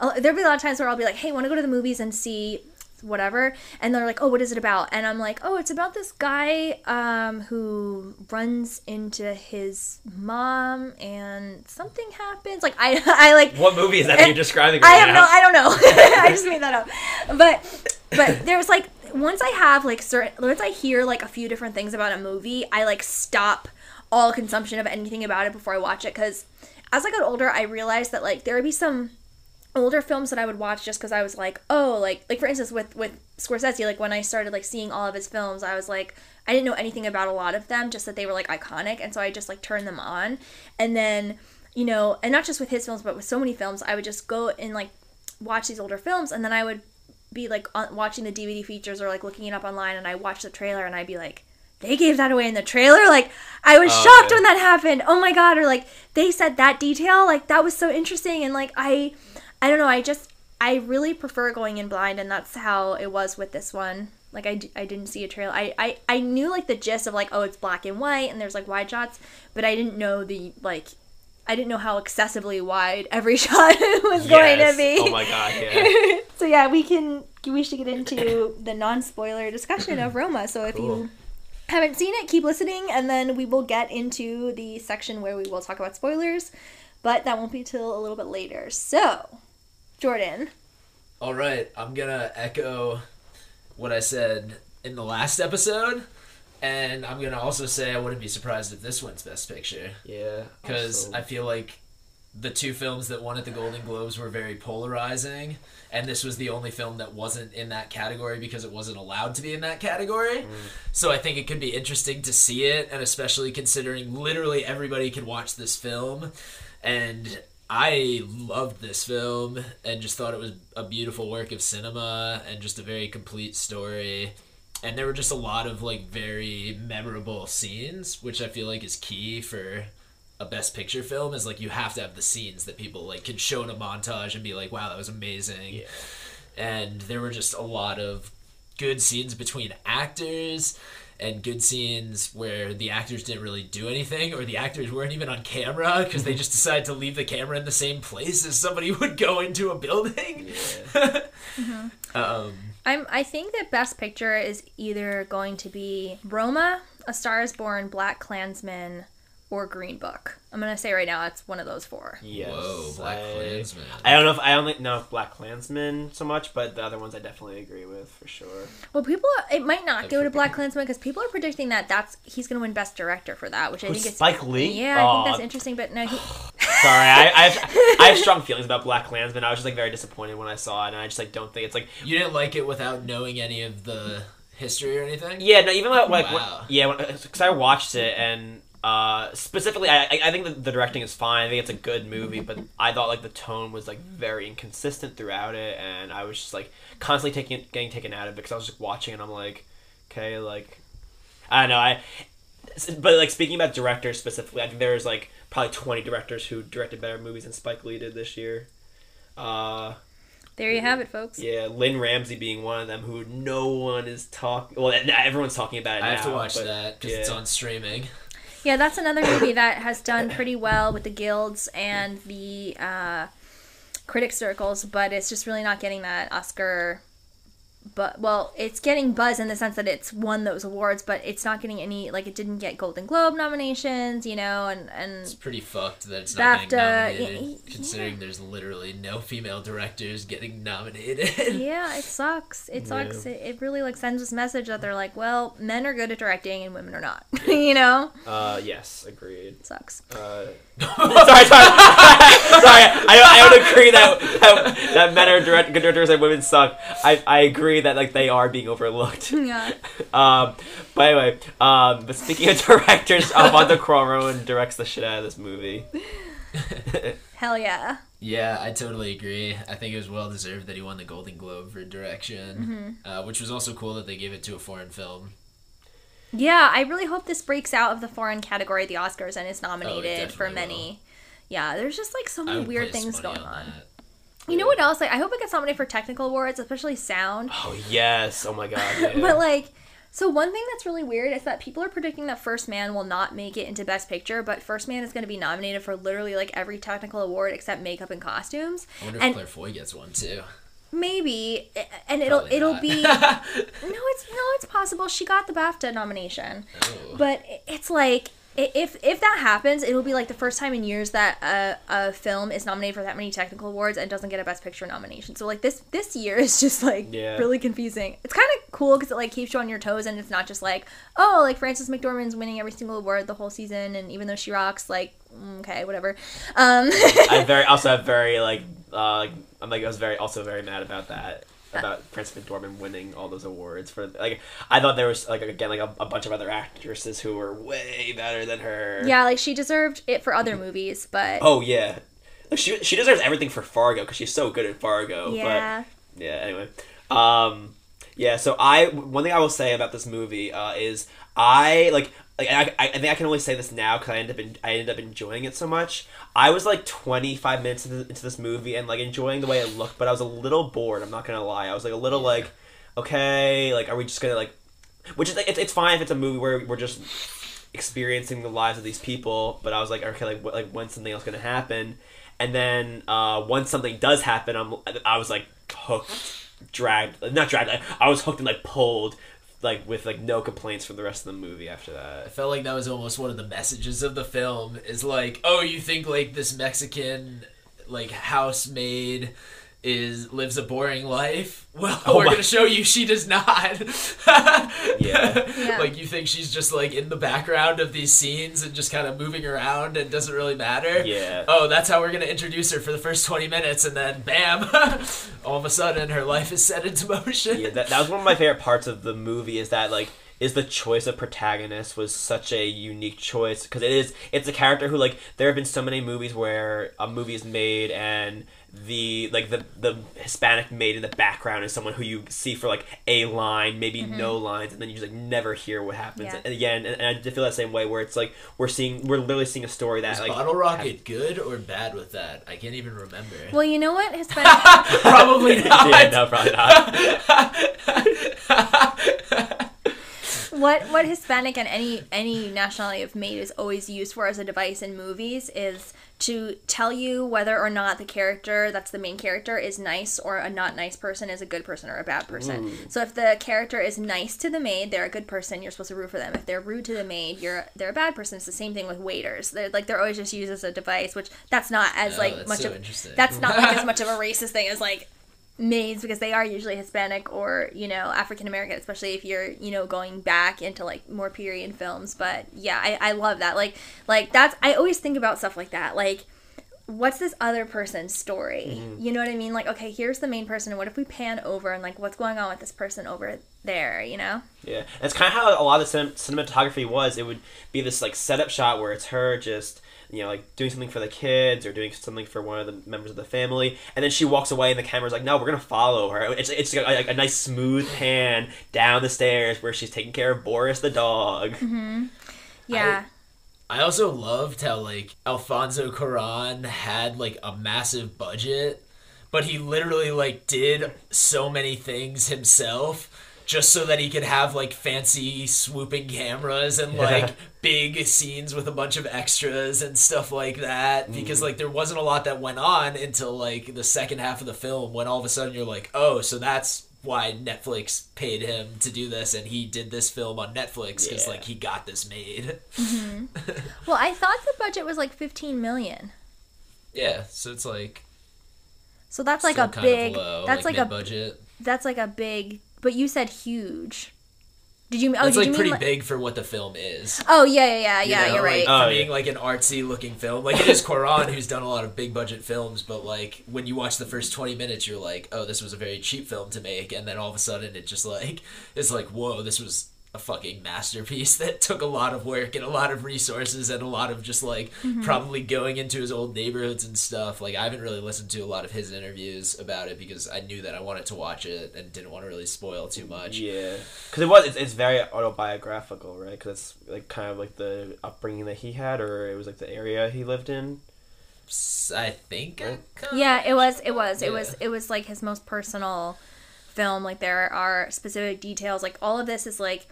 There'll be a lot of times where I'll be like, hey, want to go to the movies and see whatever? And they're like, oh, what is it about? And I'm like, oh, it's about this guy um, who runs into his mom and something happens. Like, I, I like... What movie is that, that you're describing right I have now? No, I don't know. I just made that up. But, but there's, like, once I have, like, certain... Once I hear, like, a few different things about a movie, I, like, stop all consumption of anything about it before I watch it. Because as I got older, I realized that, like, there would be some... older films that I would watch just because I was like, oh, like, like for instance, with, with Scorsese, like, when I started, like, seeing all of his films, I was like, I didn't know anything about a lot of them, just that they were, like, iconic, and so I just, like, turned them on, and then, you know, and not just with his films, but with so many films, I would just go and, like, watch these older films, and then I would be, like, on, watching the D V D features or, like, looking it up online, and I watched the trailer, and I'd be like, they gave that away in the trailer? Like, I was oh, shocked yeah. when that happened. Oh, my God. Or, like, they said that detail? Like, that was so interesting, and, like, I... I don't know, I just, I really prefer going in blind, and that's how it was with this one. Like, I, I didn't see a trailer. I, I, I knew, like, the gist of, like, oh, it's black and white, and there's, like, wide shots, but I didn't know the, like, I didn't know how excessively wide every shot was yes. going to be. Oh, my God, yeah. So, yeah, we can, we should get into the non-spoiler discussion of Roma, so if cool. you haven't seen it, keep listening, and then we will get into the section where we will talk about spoilers, but that won't be till a little bit later. So... Jordan. All right, I'm going to echo what I said in the last episode, and I'm going to also say I wouldn't be surprised if this wins Best Picture. Yeah. Because I feel like the two films that won at the Golden Globes were very polarizing, and this was the only film that wasn't in that category because it wasn't allowed to be in that category. Mm. So I think it could be interesting to see it, and especially considering literally everybody could watch this film, and... I loved this film and just thought it was a beautiful work of cinema and just a very complete story. And there were just a lot of, like, very memorable scenes, which I feel like is key for a Best Picture film, is, like, you have to have the scenes that people, like, can show in a montage and be like, wow, that was amazing. Yeah. And there were just a lot of good scenes between actors and good scenes where the actors didn't really do anything, or the actors weren't even on camera because they just decided to leave the camera in the same place as somebody would go into a building. Yeah. mm-hmm. um, I'm, I think that Best Picture is either going to be Roma, A Star is Born, BlacKkKlansman, or Green Book. I'm going to say right now it's one of those four. Yes. Whoa, BlacKkKlansman. I, I don't know if I don't know if BlacKkKlansman so much, but the other ones I definitely agree with for sure. Well, people are, it might not I'm go to BlacKkKlansman because people are predicting that that's he's going to win Best Director for that, which I think it's Spike Lee. Yeah, oh. I think that's interesting, but no. He... Sorry, I I have, I have strong feelings about BlacKkKlansman. I was just like very disappointed when I saw it, and I just like don't think it's like you didn't like it without knowing any of the history or anything. Yeah, no, even like, like wow. when, yeah, because I watched it and. Uh, specifically, I I think the, the directing is fine. I think it's a good movie, but I thought like the tone was like very inconsistent throughout it, and I was just like constantly taking getting taken out of it because I was just watching and I'm like, okay, like I don't know. I but like speaking about directors specifically, I think there's like probably twenty directors who directed better movies than Spike Lee did this year. Uh, there you have it, folks. Yeah, Lynn Ramsey being one of them, who no one is talking. Well, everyone's talking about it. I now, have to watch but, that because yeah. it's on streaming. Yeah, that's another movie that has done pretty well with the guilds and the uh, critic circles, but it's just really not getting that Oscar... Bu- well, it's getting buzz in the sense that it's won those awards, but it's not getting any... Like, it didn't get Golden Globe nominations, you know, and... and it's pretty fucked that it's not getting nominated, y- y- considering yeah. there's literally no female directors getting nominated. Yeah, it sucks. It sucks. Yeah. It, it really, like, sends this message that they're like, well, men are good at directing and women are not, yeah. you know? Uh, yes, agreed. It sucks. Uh... sorry, sorry. sorry, I don't, I don't agree that, that, that men are direct, good directors and women suck. I, I agree that like they are being overlooked. Yeah. um but anyway, um but speaking of directors, Alfonso Cuarón directs the shit out of this movie. Hell yeah. Yeah, I totally agree. I think it was well deserved that he won the Golden Globe for direction. Mm-hmm. Uh, which was also cool that they gave it to a foreign film. Yeah, I really hope this breaks out of the foreign category at the Oscars and is nominated oh, for many. Will. Yeah, there's just like so many weird things going on. on. You know what else? Like, I hope it gets nominated for technical awards, especially sound. Oh, yes. Oh, my God. Yeah. But, like, so one thing that's really weird is that people are predicting that First Man will not make it into Best Picture, but First Man is going to be nominated for literally, like, every technical award except makeup and costumes. I wonder if and Claire Foy gets one, too. Maybe. And it'll it'll be... no, it's no, it's possible. She got the BAFTA nomination. Oh. But it's, like... If if that happens, it'll be like the first time in years that a, a film is nominated for that many technical awards and doesn't get a Best Picture nomination. So like this this year is just like yeah. really confusing. It's kind of cool because it like keeps you on your toes, and it's not just like, oh, like Frances McDormand's winning every single award the whole season, and even though she rocks, like okay, whatever. Um, I very also have very like uh, I'm like I was very also very mad about that. About uh, Frances McDormand winning all those awards for like, I thought there was like again like a, a bunch of other actresses who were way better than her. Yeah, like she deserved it for other movies, but oh yeah, like, she she deserves everything for Fargo because she's so good at Fargo. Yeah, but, yeah. Anyway, um, yeah. So I one thing I will say about this movie uh, is I like. Like I, I think I can only say this now because I ended up in, I ended up enjoying it so much. I was like twenty-five minutes into, into this movie and like enjoying the way it looked, but I was a little bored. I'm not gonna lie. I was like a little like, okay, like are we just gonna like, which is like it's, it's fine if it's a movie where we're just experiencing the lives of these people. But I was like, okay, like what, like when's something else gonna happen? And then uh, once something does happen, I'm I was like hooked, dragged, not dragged. I, I was hooked and like pulled. Like with like no complaints for the rest of the movie after that. I felt like that was almost one of the messages of the film is like, oh, you think like this Mexican like housemaid is lives a boring life? Well, oh we're my- gonna show you she does not. yeah. yeah. Like you think she's just like in the background of these scenes and just kind of moving around and doesn't really matter. Yeah. Oh, that's how we're gonna introduce her for the first twenty minutes, and then bam. All of a sudden her life is set into motion. Yeah, that, that was one of my favorite parts of the movie is that like is the choice of protagonist was such a unique choice because it is it's a character who like there have been so many movies where a movie is made and the like the the Hispanic maid in the background is someone who you see for like a line, maybe mm-hmm. no lines, and then you just like never hear what happens. Yeah. And again, and, and I did feel that same way where it's like we're seeing we're literally seeing a story that is like Bottle Rocket happened. Good or bad with that? I can't even remember. Well, you know what Hispanic probably not. Yeah, no, probably not. What what Hispanic and any any nationality of maid is always used for as a device in movies is to tell you whether or not the character that's the main character is nice or a not nice person is a good person or a bad person. Mm. So if the character is nice to the maid, they're a good person. You're supposed to root for them. If they're rude to the maid, you're they're a bad person. It's the same thing with waiters. They're like they're always just used as a device, which that's not as oh, like that's much so of that's not like as much of a racist thing as like. Maids because they are usually Hispanic or, you know, African American, especially if you're, you know, going back into like more period films. But yeah, I, I love that. Like like that's I always think about stuff like that. Like what's this other person's story? Mm-hmm. You know what I mean? Like, okay, here's the main person and what if we pan over and like what's going on with this person over there, you know? Yeah. That's kinda how a lot of the cin- cinematography was. It would be this like setup shot where it's her just you know, like, doing something for the kids or doing something for one of the members of the family. And then she walks away and the camera's like, no, we're going to follow her. It's it's a, a nice smooth pan down the stairs where she's taking care of Boris the dog. Mm-hmm. Yeah. I, I also loved how, like, Alfonso Cuarón had, like, a massive budget, but he literally, like, did so many things himself just so that he could have, like, fancy swooping cameras and, like... Yeah. big scenes with a bunch of extras and stuff like that because mm. like there wasn't a lot that went on until like the second half of the film when all of a sudden you're like, oh, so that's why Netflix paid him to do this and he did this film on Netflix because yeah. like he got this made. Mm-hmm. Well, I thought the budget was like fifteen million. Yeah, so it's like so that's like a big low, that's like, like a budget that's like a big but you said huge. Did you? Oh, it's like you pretty mean, big for what the film is. Oh yeah, yeah, yeah, yeah. You know, you're like, right. For oh, being yeah. like an artsy looking film, like it is Cuarón who's done a lot of big budget films, but like when you watch the first twenty minutes, you're like, oh, this was a very cheap film to make, and then all of a sudden it just like it's like, whoa, this was a fucking masterpiece that took a lot of work and a lot of resources and a lot of just like mm-hmm. probably going into his old neighborhoods and stuff. Like I haven't really listened to a lot of his interviews about it because I knew that I wanted to watch it and didn't want to really spoil too much. Yeah, because it was it's, it's very autobiographical, right? Because it's like kind of like the upbringing that he had, or it was like the area he lived in. I think. Right? Yeah, it was. It was. Yeah. It was. It was like his most personal film. Like there are specific details. Like all of this is like.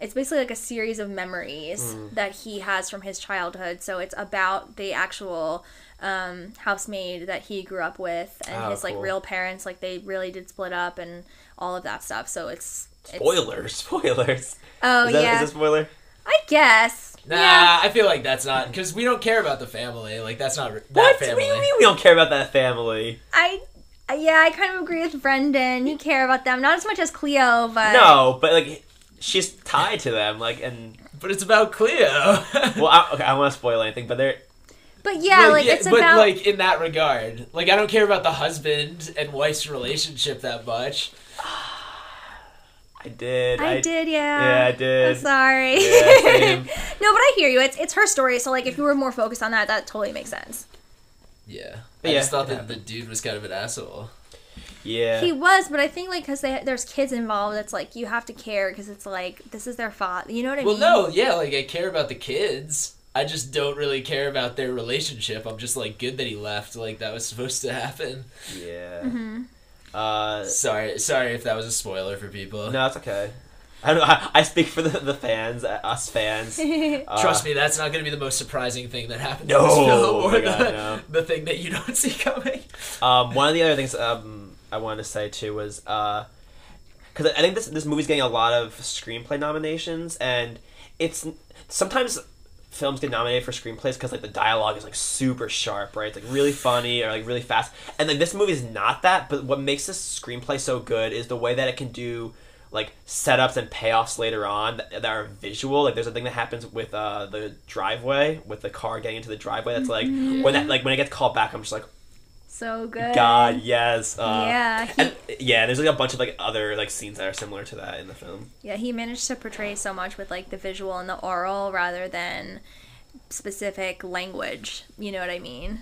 It's basically like a series of memories mm. that he has from his childhood. So it's about the actual um, housemaid that he grew up with and oh, his cool. like real parents. Like they really did split up and all of that stuff. So it's, it's... spoilers, spoilers. Oh is that, yeah, is that a spoiler? I guess. Nah, yeah. I feel like that's not, because we don't care about the family. Like, that's not that what? family. What do you mean we don't care about that family? I, yeah, I kind of agree with Brendan. You care about them. Not as much as Cleo, but... No, but, like, she's tied to them, like, and... But it's about Cleo. Well, I, okay, I don't want to spoil anything, but they're... But yeah, no, like, yeah, it's but about... But, like, in that regard. Like, I don't care about the husband and wife's relationship that much. I did. I, I did, yeah. Yeah, I did. I'm sorry. Yeah, no, but I hear you. It's it's her story, so, like, if you were more focused on that, that totally makes sense. Yeah. But I yeah, just thought that happened. The dude was kind of an asshole. Yeah. He was, but I think, like, because there's kids involved, it's like, you have to care, because it's like, this is their father. You know what I well, mean? Well, no, yeah, like, I care about the kids. I just don't really care about their relationship. I'm just, like, good that he left. Like, that was supposed to happen. Yeah. Mm-hmm. Uh, sorry, sorry if that was a spoiler for people. No, it's okay. I don't. I, I speak for the, the fans, us fans. Uh, Trust me, that's not going to be the most surprising thing that happens. No, in this film, or oh my God, the, no. the thing that you don't see coming. Um, one of the other things um, I wanted to say too was because uh, I think this this movie's getting a lot of screenplay nominations, and it's sometimes films get nominated for screenplays because like the dialogue is like super sharp, right? It's like really funny or like really fast, and like this movie is not that. But what makes this screenplay so good is the way that it can do like setups and payoffs later on that, that are visual. Like there's a thing that happens with uh the driveway, with the car getting into the driveway. That's like mm-hmm. when that like when it gets called back, I'm just like, so good. God, yes. Uh, yeah. He, and, yeah, there's like a bunch of like other like scenes that are similar to that in the film. Yeah, he managed to portray so much with like the visual and the oral rather than specific language. You know what I mean?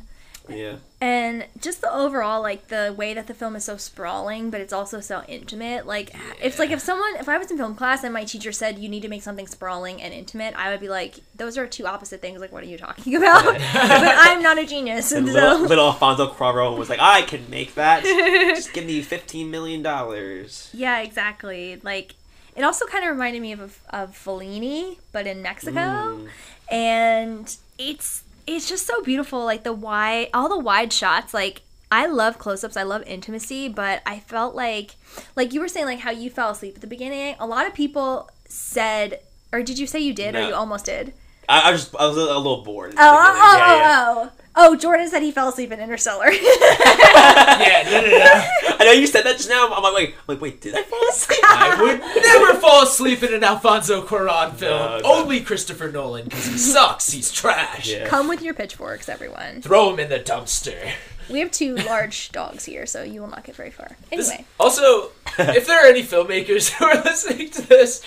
Yeah. And just the overall, like the way that the film is so sprawling, but it's also so intimate. Like yeah. it's like if someone, if I was in film class and my teacher said you need to make something sprawling and intimate, I would be like, those are two opposite things. Like, what are you talking about? Yeah. But I'm not a genius. And little, so. little Alfonso Cuarón was like, I can make that. Just give me fifteen million dollars. Yeah, exactly. Like it also kind of reminded me of of Fellini, but in Mexico, mm. and it's. It's just so beautiful, like the wide, all the wide shots. Like I love close-ups, I love intimacy, but I felt like, like you were saying, like how you fell asleep at the beginning. A lot of people said, or did you say you did, no. or you almost did? I, I was just, I was a little bored. Oh, oh, yeah, oh, yeah. oh, oh! Jordan said he fell asleep in Interstellar. yeah, no, no, no. I know you said that just now. I'm like, wait, like, wait, did I fall asleep? I would never fall asleep in an Alfonso Cuarón film. No, no. Only Christopher Nolan, because he sucks. He's trash. Yeah. Come with your pitchforks, everyone. Throw them in the dumpster. We have two large dogs here, so you will not get very far. Anyway. This, also, if there are any filmmakers who are listening to this,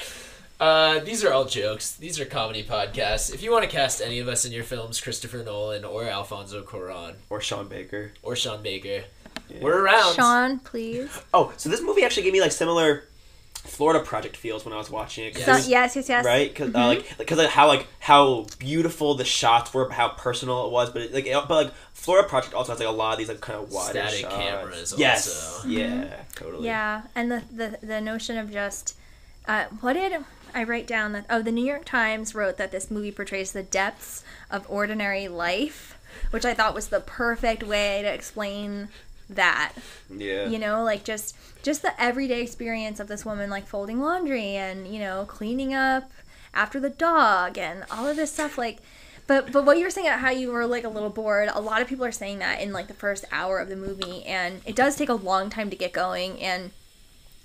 Uh, these are all jokes. These are comedy podcasts. If you want to cast any of us in your films, Christopher Nolan or Alfonso Cuarón. Or Sean Baker. Or Sean Baker. Yeah. We're around. Sean, please. Oh, so this movie actually gave me, like, similar Florida Project feels when I was watching it. Yes, so, yes, yes, yes. Right? Because mm-hmm. uh, like, because how, like, how beautiful the shots were, how personal it was. But, it, like, it, but like Florida Project also has, like, a lot of these, like, kind of wider shots. Static cameras yes. also. Mm-hmm. Yeah, totally. Yeah, and the, the, the notion of just... Uh, what did... I write down that, oh, the New York Times wrote that this movie portrays the depths of ordinary life, which I thought was the perfect way to explain that. Yeah. You know, like just just the everyday experience of this woman, like folding laundry and, you know, cleaning up after the dog and all of this stuff. Like, but, but what you were saying about how you were like a little bored, a lot of people are saying that in like the first hour of the movie, and it does take a long time to get going. And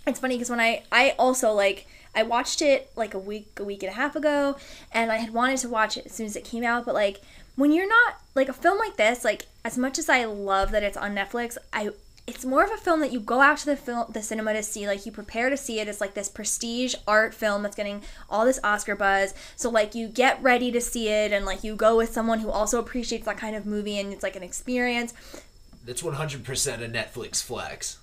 it's funny because when I, I also like, I watched it like a week, a week and a half ago, and I had wanted to watch it as soon as it came out, but like, when you're not, like a film like this, like as much as I love that it's on Netflix, I it's more of a film that you go out to the film, the cinema to see, like you prepare to see it. It's like this prestige art film that's getting all this Oscar buzz, so like you get ready to see it, and like you go with someone who also appreciates that kind of movie, and it's like an experience. That's one hundred percent a Netflix flex.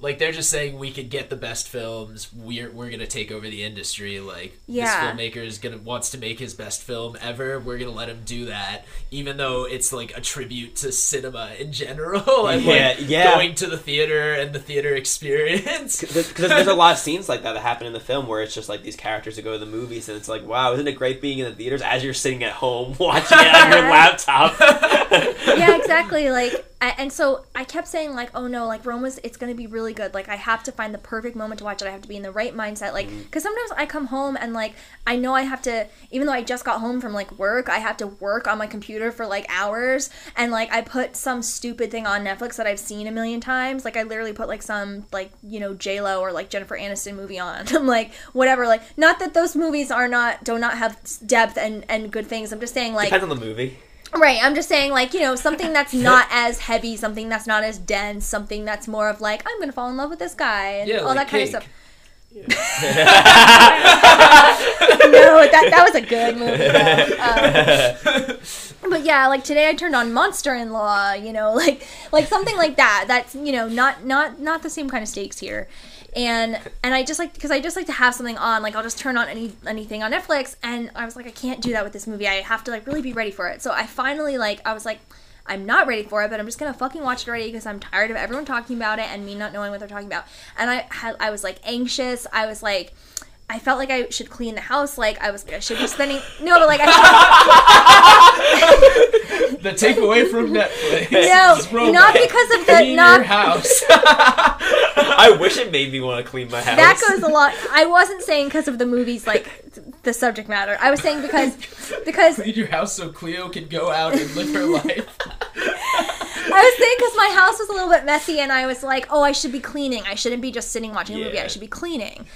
Like, they're just saying we could get the best films. We're we're going to take over the industry. Like, yeah. This filmmaker is gonna wants to make his best film ever. We're going to let him do that, even though it's, like, a tribute to cinema in general. And, yeah, like, yeah. going to the theater and the theater experience. Because there's, there's a lot of scenes like that that happen in the film where it's just, like, these characters who go to the movies. And it's like, wow, isn't it great being in the theaters as you're sitting at home watching it on your laptop? Yeah, exactly. Like... And so I kept saying, like, oh, no, like, Roma's, it's going to be really good. Like, I have to find the perfect moment to watch it. I have to be in the right mindset. Like, because sometimes I come home and, like, I know I have to, even though I just got home from, like, work, I have to work on my computer for, like, hours. And, like, I put some stupid thing on Netflix that I've seen a million times. Like, I literally put, like, some, like, you know, J-Lo or, like, Jennifer Aniston movie on. I'm like, whatever. Like, not that those movies are not, do not have depth and, and good things. I'm just saying, like. Depends on the movie. Right, I'm just saying, like, you know, something that's not as heavy, something that's not as dense, something that's more of, like, I'm going to fall in love with this guy, and yeah, all like that kind cake. Of stuff. Yeah. No, that that was a good movie, though. Um, but, yeah, like, today I turned on Monster-in-Law, you know, like, like something like that. That's, you know, not, not, not the same kind of stakes here. And and I just like, because I just like to have something on, like I'll just turn on any anything on Netflix, and I was like, I can't do that with this movie. I have to like really be ready for it. So I finally like, I was like, I'm not ready for it, but I'm just gonna fucking watch it already because I'm tired of everyone talking about it and me not knowing what they're talking about. And I had, I was like anxious. I was like, I felt like I should clean the house. Like I was, I should be spending. No, but like I. Should... The takeaway from Netflix. No, not because of the clean not your house. I wish it made me want to clean my house. That goes a lot. I wasn't saying because of the movies, like the subject matter. I was saying because because clean your house so Cleo can go out and live her life. I was saying because my house was a little bit messy, and I was like, oh, I should be cleaning. I shouldn't be just sitting watching yeah. a movie. I should be cleaning.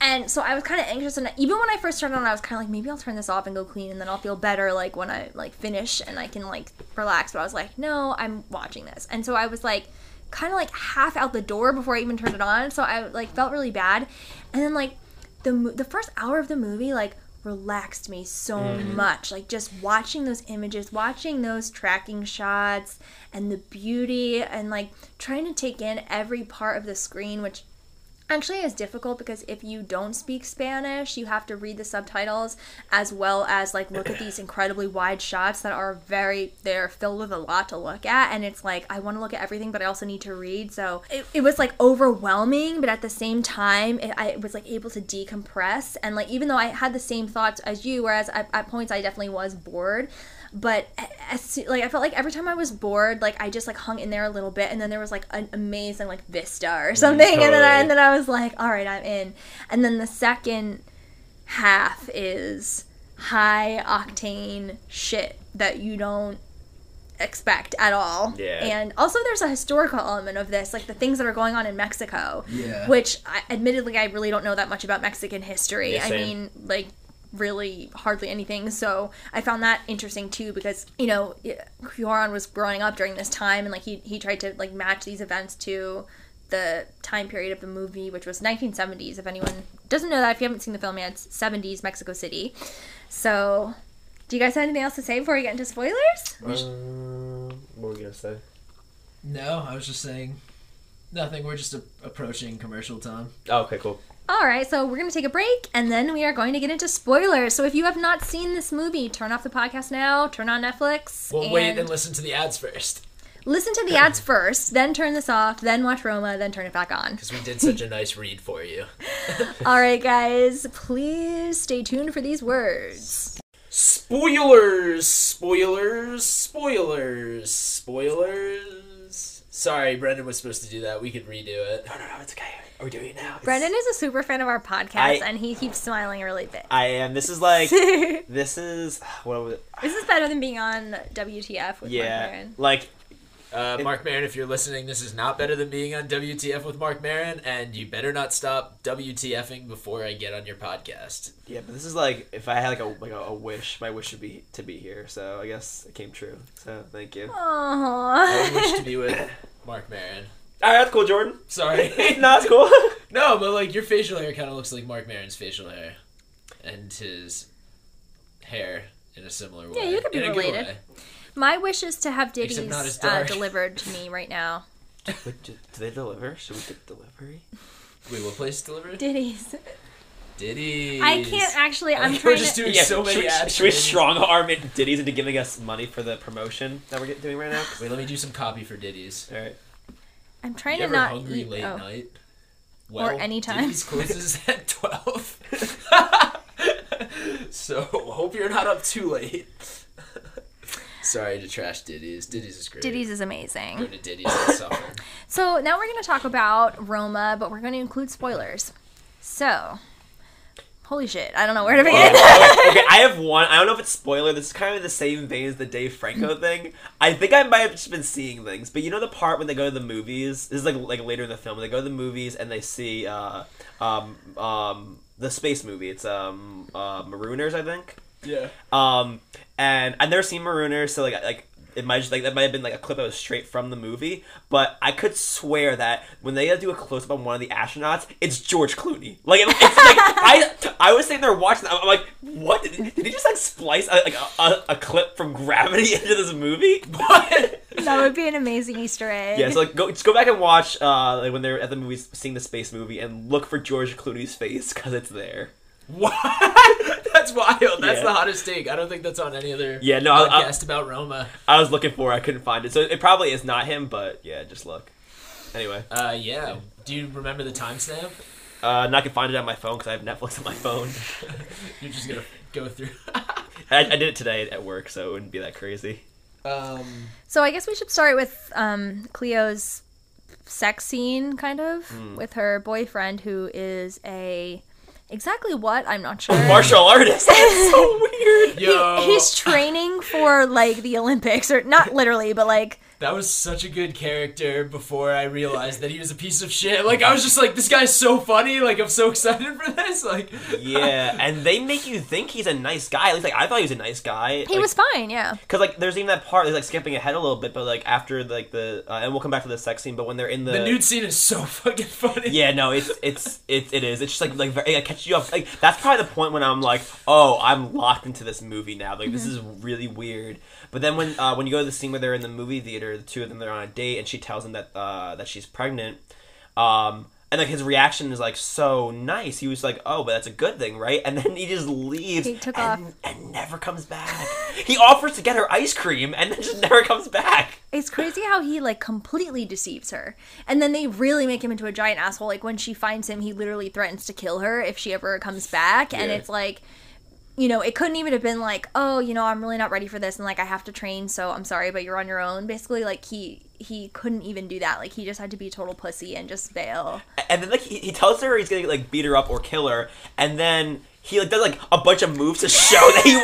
And so I was kind of anxious, and even when I first turned on, I was kind of like, maybe I'll turn this off and go clean, and then I'll feel better, like, when I, like, finish, and I can, like, relax. But I was like, no, I'm watching this. And so I was, like, kind of, like, half out the door before I even turned it on, so I, like, felt really bad. And then, like, the the first hour of the movie, like, relaxed me so mm-hmm. much. Like, just watching those images, watching those tracking shots, and the beauty, and, like, trying to take in every part of the screen, which... actually it's difficult because if you don't speak Spanish, you have to read the subtitles as well as, like, look at these incredibly wide shots that are very, they're filled with a lot to look at, and it's like, I want to look at everything, but I also need to read, so it, it was, like, overwhelming, but at the same time, it, I was, like, able to decompress, and, like, even though I had the same thoughts as you, whereas I, at points I definitely was bored, but, as, like, I felt like every time I was bored, like, I just, like, hung in there a little bit, and then there was, like, an amazing, like, vista or something, totally. and then I, and then I was like, all right, I'm in. And then the second half is high-octane shit that you don't expect at all. Yeah. And also there's a historical element of this, like the things that are going on in Mexico, yeah. which, I, admittedly, I really don't know that much about Mexican history. Yeah, I mean, like... really hardly anything, so I found that interesting too, because, you know, Cuarón was growing up during this time, and, like, he he tried to, like, match these events to the time period of the movie, which was nineteen seventies. If anyone doesn't know that, if you haven't seen the film yet, it's seventies Mexico City. So, do you guys have anything else to say before we get into spoilers? Uh, what were we gonna say? No, I was just saying nothing. We're just a- approaching commercial time. Oh, okay, cool. Alright, so we're going to take a break, and then we are going to get into spoilers. So if you have not seen this movie, turn off the podcast now, turn on Netflix. Well, and wait and listen to the ads first. Listen to the ads first, then turn this off, then watch Roma, then turn it back on. Because we did such a nice read for you. Alright, guys, please stay tuned for these words. Spoilers! Spoilers! Spoilers! Spoilers! Sorry, Brendan was supposed to do that. We could redo it. No, no, no, it's okay. Are we doing it now? It's... Brendan is a super fan of our podcast, I, and he keeps smiling really big. I am. This is like, this is, what was it? This is better than being on W T F with yeah, Mark Maron. Like, uh, it, Mark Maron, if you're listening, this is not better than being on W T F with Mark Maron, and you better not stop W T F ing before I get on your podcast. Yeah, but this is like, if I had like a like a, a wish, my wish would be to be here, so I guess it came true. So, thank you. Aww. I wish to be with Mark Maron. Alright, that's cool, Jordan. Sorry. No, it's cool. No, but, like, your facial hair kind of looks like Mark Maron's facial hair. And his hair in a similar way. Yeah, you could be related. My wish is to have Diddy's uh, delivered to me right now. Wait, do they deliver? Should we get delivery? Wait, what place is delivery? Diddy's. Diddy's. I can't actually. I'm like, trying we're just to. Doing yeah, so many should, ads. Should we strong arm it Diddy's into giving us money for the promotion that we're doing right now? Wait, let me do some copy for Diddy's. Alright. I'm trying you to ever not hungry eat late oh. night. Well, or anytime. Diddy's closes at twelve. So hope you're not up too late. Sorry to trash Diddy's. Diddy's is great. Diddy's is amazing. Go to Diddy's and suffer. So now we're going to talk about Roma, but we're going to include spoilers. So, holy shit, I don't know where to begin. Okay, okay, I have one. I don't know if it's spoiler. This is kind of the same vein as the Dave Franco thing. I think I might have just been seeing things, but you know the part when they go to the movies? This is like like later in the film. They go to the movies and they see uh, um, um, the space movie. It's um, uh, Marooners, I think. Yeah. Um, and I've never seen Marooners, so like like it might just like that might have been like a clip that was straight from the movie. But I could swear that when they do a close up on one of the astronauts, it's George Clooney. Like it, it's like I I was sitting there watching that. I'm like, what did, did he just like splice a, like a, a, a clip from Gravity into this movie? What? That would be an amazing Easter egg. Yeah, so like go just go back and watch uh like when they're at the movies seeing the space movie and look for George Clooney's face because it's there. What? That's wild. That's yeah. the hottest take. I don't think that's on any other yeah, no, podcast I, I, about Roma. I was looking for it. I couldn't find it. So it probably is not him, but yeah, just look. Anyway. Uh, yeah. Do you remember the timestamp? Uh, no, I can find it on my phone because I have Netflix on my phone. You're just going to go through. I, I did it today at work, so it wouldn't be that crazy. Um, so I guess we should start with um, Cleo's sex scene, kind of, mm. with her boyfriend, who is a... Exactly what? I'm not sure. Martial artist. That's so weird. Yo. He, he's training for, like, the Olympics. Or not literally, but, like... That was such a good character before I realized that he was a piece of shit. Like, I was just like, this guy's so funny. Like, I'm so excited for this. Like... Yeah, and they make you think he's a nice guy. At least, like, I thought he was a nice guy. He like, was fine, yeah. Because, like, there's even that part, like, skipping ahead a little bit, but, like, after, like, the... Uh, and we'll come back to the sex scene, but when they're in the... The nude scene is so fucking funny. Yeah, no, it's... it's it, it is. It's just, like, like very... Like, you up. Like, that's probably the point when I'm like, oh, I'm locked into this movie now. Like, mm-hmm. this is really weird. But then when uh, when you go to the scene where they're in the movie theater, the two of them, they're on a date, and she tells him that uh, that she's pregnant. Um, and, like, his reaction is, like, so nice. He was like, oh, but that's a good thing, right? And then he just leaves he took and, off. and never comes back. He offers to get her ice cream and then just never comes back. It's crazy how he, like, completely deceives her. And then they really make him into a giant asshole. Like, when she finds him, he literally threatens to kill her if she ever comes back. Yeah. And it's like, you know, it couldn't even have been like, oh, you know, I'm really not ready for this. And, like, I have to train, so I'm sorry, but you're on your own. Basically, like, he... he couldn't even do that. Like, he just had to be a total pussy and just bail. And then, like, he, he tells her he's gonna, like, beat her up or kill her, and then he, like, does, like, a bunch of moves to show that he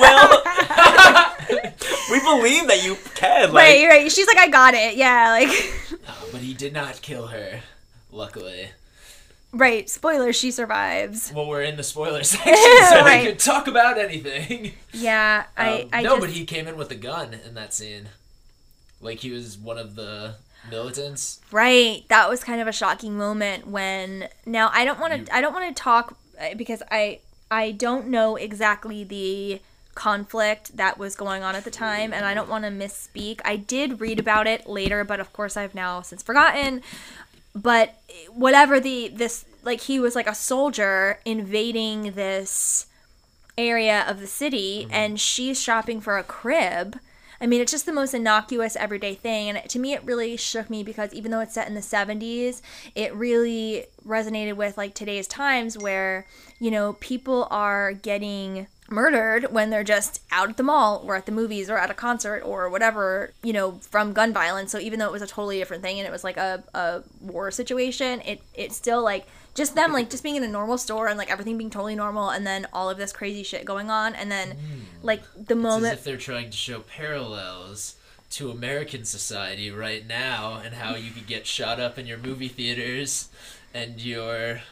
will. Like, we believe that you can. Like. Right, right. She's like, I got it. Yeah, like... Oh, but he did not kill her, luckily. Right. Spoiler, she survives. Well, we're in the spoiler section, so right. we could talk about anything. Yeah, I... Um, I no, just... but he came in with a gun in that scene. Like, he was one of the militants. Right. That was kind of a shocking moment when... Now, I don't want to I don't want to talk because I I don't know exactly the conflict that was going on at the time, and I don't want to misspeak. I did read about it later, but of course I've now since forgotten. But whatever the... this Like, he was like a soldier invading this area of the city, mm-hmm. and she's shopping for a crib. I mean, it's just the most innocuous everyday thing, and to me, it really shook me because even though it's set in the seventies, it really resonated with, like, today's times where, you know, people are getting murdered when they're just out at the mall or at the movies or at a concert or whatever, you know, from gun violence. So even though it was a totally different thing and it was, like, a, a war situation, it it's still, like, just them, like, just being in a normal store and, like, everything being totally normal and then all of this crazy shit going on and then, mm. like, the moment... It's as if they're trying to show parallels to American society right now and how you could get shot up in your movie theaters and your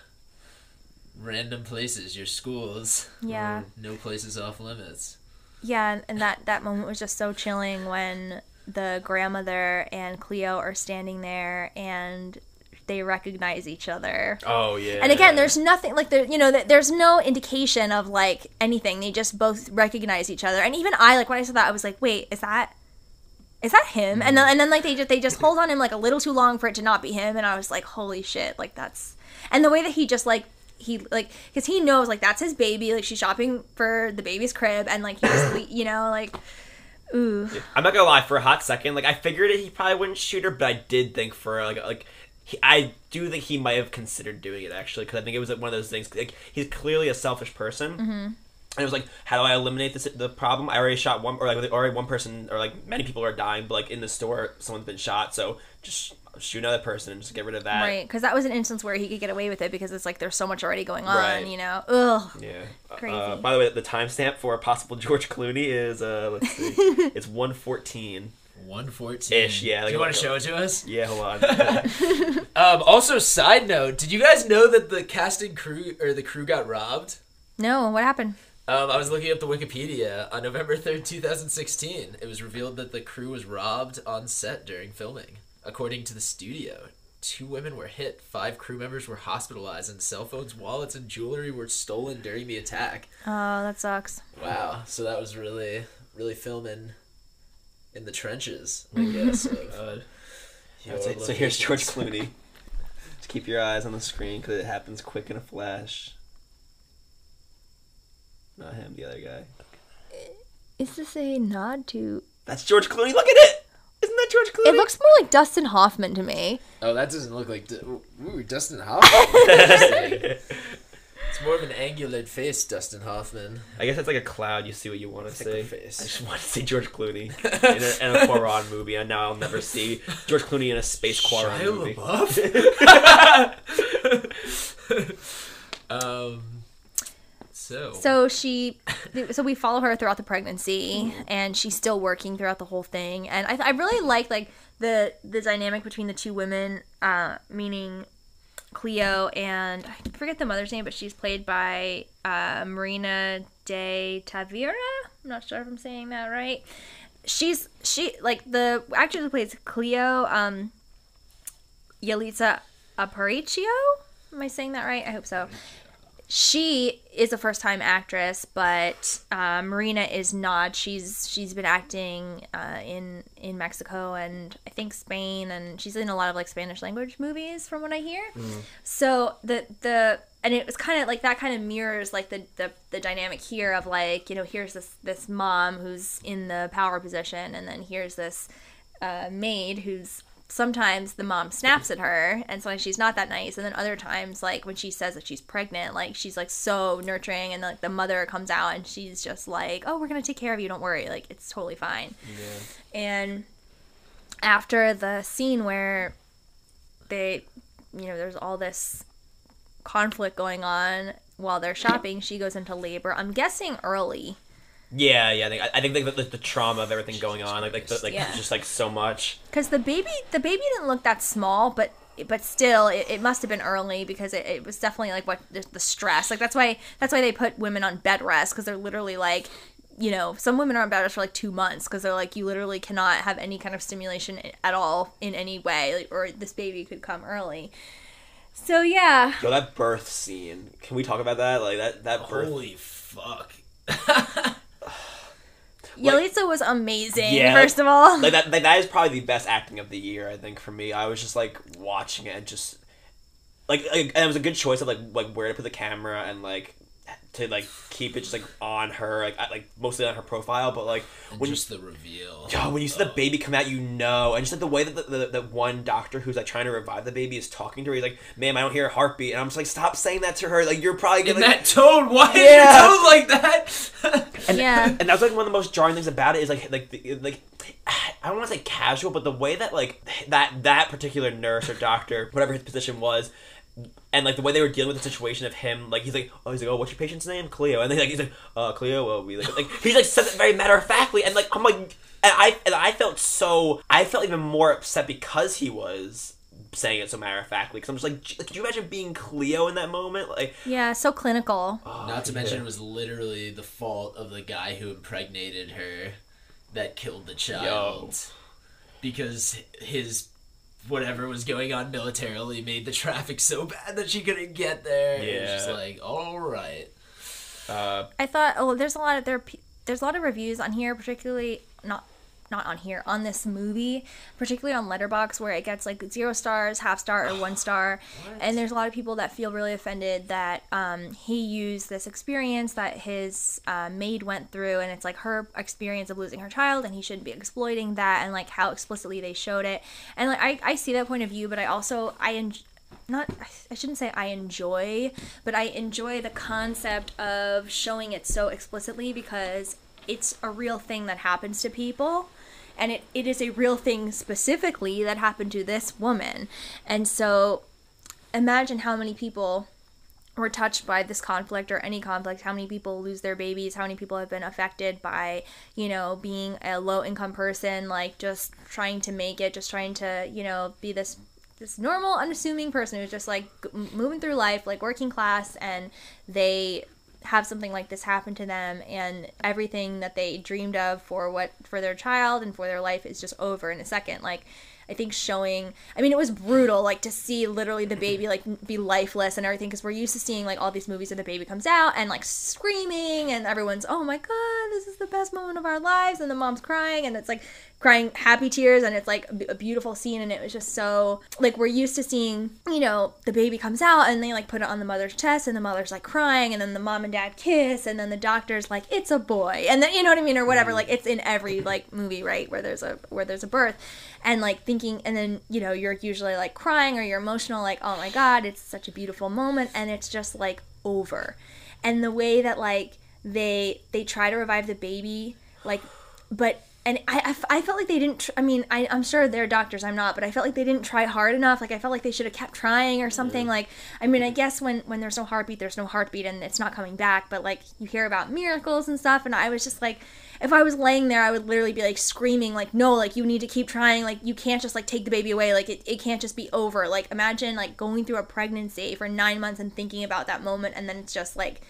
random places, your schools. Yeah. No places off limits. Yeah, and that, that moment was just so chilling when the grandmother and Cleo are standing there and... they recognize each other. Oh, yeah. And again, there's nothing, like, there, you know, there's no indication of, like, anything. They just both recognize each other. And even I, like, when I saw that, I was like, wait, is that, is that him? Mm-hmm. And then, and then like, they just, they just hold on him, like, a little too long for it to not be him. And I was like, holy shit, like, that's, and the way that he just, like, he, like, because he knows, like, that's his baby. Like, she's shopping for the baby's crib. And, like, he just, you know, like... Ooh. I'm not gonna lie, for a hot second, like, I figured he probably wouldn't shoot her, but I did think for, like, like... He, I do think he might have considered doing it, actually, because I think it was like, one of those things. Like, he's clearly a selfish person, mm-hmm. And it was like, how do I eliminate this, the problem? I already shot one, or like already one person, or like many people are dying, but like in the store, someone's been shot. So just shoot another person and just get rid of that. Right, because that was an instance where he could get away with it because it's like there's so much already going on, right. you know? Ugh. Yeah. Crazy. Uh, by the way, the timestamp for a possible George Clooney is, uh, let's see, it's one fourteen. one fourteen Ish, yeah. Like, do you want to show it to us? Yeah, hold on. um, also, side note, did you guys know that the cast and crew, or the crew got robbed? No, what happened? Um, I was looking up the Wikipedia. On November third, two thousand sixteen, it was revealed that the crew was robbed on set during filming. According to the studio, two women were hit, five crew members were hospitalized, and cell phones, wallets, and jewelry were stolen during the attack. Oh, that sucks. Wow. So that was really, really filming in the trenches, I guess. God. Yeah, so, so here's George Clooney. Just keep your eyes on the screen because it happens quick in a flash. Not him, the other guy. Is this a nod to... That's George Clooney. Look at it! Isn't that George Clooney? It looks more like Dustin Hoffman to me. Oh, that doesn't look like... Ooh, Dustin Hoffman. It's more of an angulated face, Dustin Hoffman. I guess that's like a cloud. You see what you want to see. Face. I just want to see George Clooney in a, in a Cuarón movie, and now I'll never see George Clooney in a space Cuarón Shia movie. LaBeouf? um... So. so she, so we follow her throughout the pregnancy, and she's still working throughout the whole thing. And I, I really like like the the dynamic between the two women, uh, meaning Cleo and I forget the mother's name, but she's played by uh, Marina de Tavira. I'm not sure if I'm saying that right. She's she like the actress who plays Cleo, um, Yalitza Aparicio. Am I saying that right? I hope so. She is a first-time actress, but uh, Marina is not. She's she's been acting uh, in in Mexico and I think Spain, and she's in a lot of like Spanish language movies, from what I hear. Mm. So the the and it was kind of like that kind of mirrors like the, the the dynamic here of like, you know, here's this this mom who's in the power position, and then here's this uh, maid who's. Sometimes the mom snaps at her, and so like, she's not that nice. And then other times, like when she says that she's pregnant, like she's like so nurturing, and like the mother comes out and she's just like, "Oh, we're gonna take care of you. Don't worry. Like it's totally fine." Yeah. And after the scene where they, you know, there's all this conflict going on while they're shopping, she goes into labor. I'm guessing early. Yeah, yeah, I think I think like, the, the trauma of everything going on, like like the, like yeah. just like so much. Because the baby, the baby didn't look that small, but but still, it, it must have been early because it, it was definitely like what the, the stress. Like that's why that's why they put women on bed rest, because they're literally like, you know, some women are on bed rest for like two months because they're like, you literally cannot have any kind of stimulation at all in any way, like, or this baby could come early. So yeah. Yo, that birth scene. Can we talk about that? Like that that birth. Holy fuck. Like, Yalitza was amazing, yeah, first like, of all. Like that, like that is probably the best acting of the year, I think, for me. I was just, like, watching it and just... Like, like and it was a good choice of, like, like where to put the camera and, like, to, like, keep it just, like, on her. Like, I, like mostly on her profile, but, like... And when just you, the reveal. Yo, when you see oh. the baby come out, you know. And just, like, the way that the, the, the one doctor who's, like, trying to revive the baby is talking to her. He's like, ma'am, I don't hear a heartbeat. And I'm just like, stop saying that to her. Like, you're probably gonna... In like, that tone, why yeah. in your tone like that? And, yeah. and that's like one of the most jarring things about it is like like the, like I don't want to say casual, but the way that like that that particular nurse or doctor, whatever his position was, and like the way they were dealing with the situation of him, like he's like oh he's like oh what's your patient's name? Cleo. And then like he's like uh Cleo will be like, like he's like said it very matter of factly, and like I'm like and I and I felt so I felt even more upset because he was saying it so matter of factly, because I'm just like, like, could you imagine being Cleo in that moment? Like, yeah, so clinical. Oh, Not to yeah. mention, it was literally the fault of the guy who impregnated her that killed the child, Yo. because his whatever was going on militarily made the traffic so bad that she couldn't get there. Yeah, it was just like, all right. Uh, I thought, oh, there's a lot of there. There's a lot of reviews on here, particularly not. Not on here, on this movie, particularly on Letterboxd, where it gets like zero stars, half star, or one star. What? And there's a lot of people that feel really offended that um, he used this experience that his uh, maid went through, and it's like her experience of losing her child, and he shouldn't be exploiting that, and like how explicitly they showed it. And like I, I see that point of view, but I also I en- not, I shouldn't say I enjoy, but I enjoy the concept of showing it so explicitly because it's a real thing that happens to people. And it, it is a real thing specifically that happened to this woman. And so imagine how many people were touched by this conflict or any conflict, how many people lose their babies, how many people have been affected by, you know, being a low-income person, like just trying to make it, just trying to, you know, be this this normal, unassuming person who's just like moving through life, like working class, and they have something like this happen to them, and everything that they dreamed of for what for their child and for their life is just over in a second. Like, I think showing, I mean, it was brutal, like, to see literally the baby, like, be lifeless and everything, because we're used to seeing, like, all these movies where the baby comes out and, like, screaming, and everyone's, oh my god, this is the best moment of our lives, and the mom's crying, and it's, like, crying happy tears, and it's, like, a beautiful scene, and it was just so, like, we're used to seeing, you know, the baby comes out, and they, like, put it on the mother's chest, and the mother's, like, crying, and then the mom and dad kiss, and then the doctor's, like, it's a boy, and then, you know what I mean, or whatever, like, it's in every, like, movie, right, where there's a, where there's a birth, and, like, thinking and then, you know, you're usually, like, crying or you're emotional, like, oh, my God, it's such a beautiful moment, and it's just, like, over. And the way that, like, they they try to revive the baby, like, but, and I, I, I felt like they didn't, tr- I mean, I, I'm sure they're doctors, I'm not, but I felt like they didn't try hard enough, like, I felt like they should have kept trying or something, like, I mean, I guess when, when there's no heartbeat, there's no heartbeat, and it's not coming back, but, like, you hear about miracles and stuff, and I was just, like, if I was laying there, I would literally be, like, screaming, like, no, like, you need to keep trying, like, you can't just, like, take the baby away, like, it, it can't just be over, like, imagine, like, going through a pregnancy for nine months and thinking about that moment, and then it's just, like,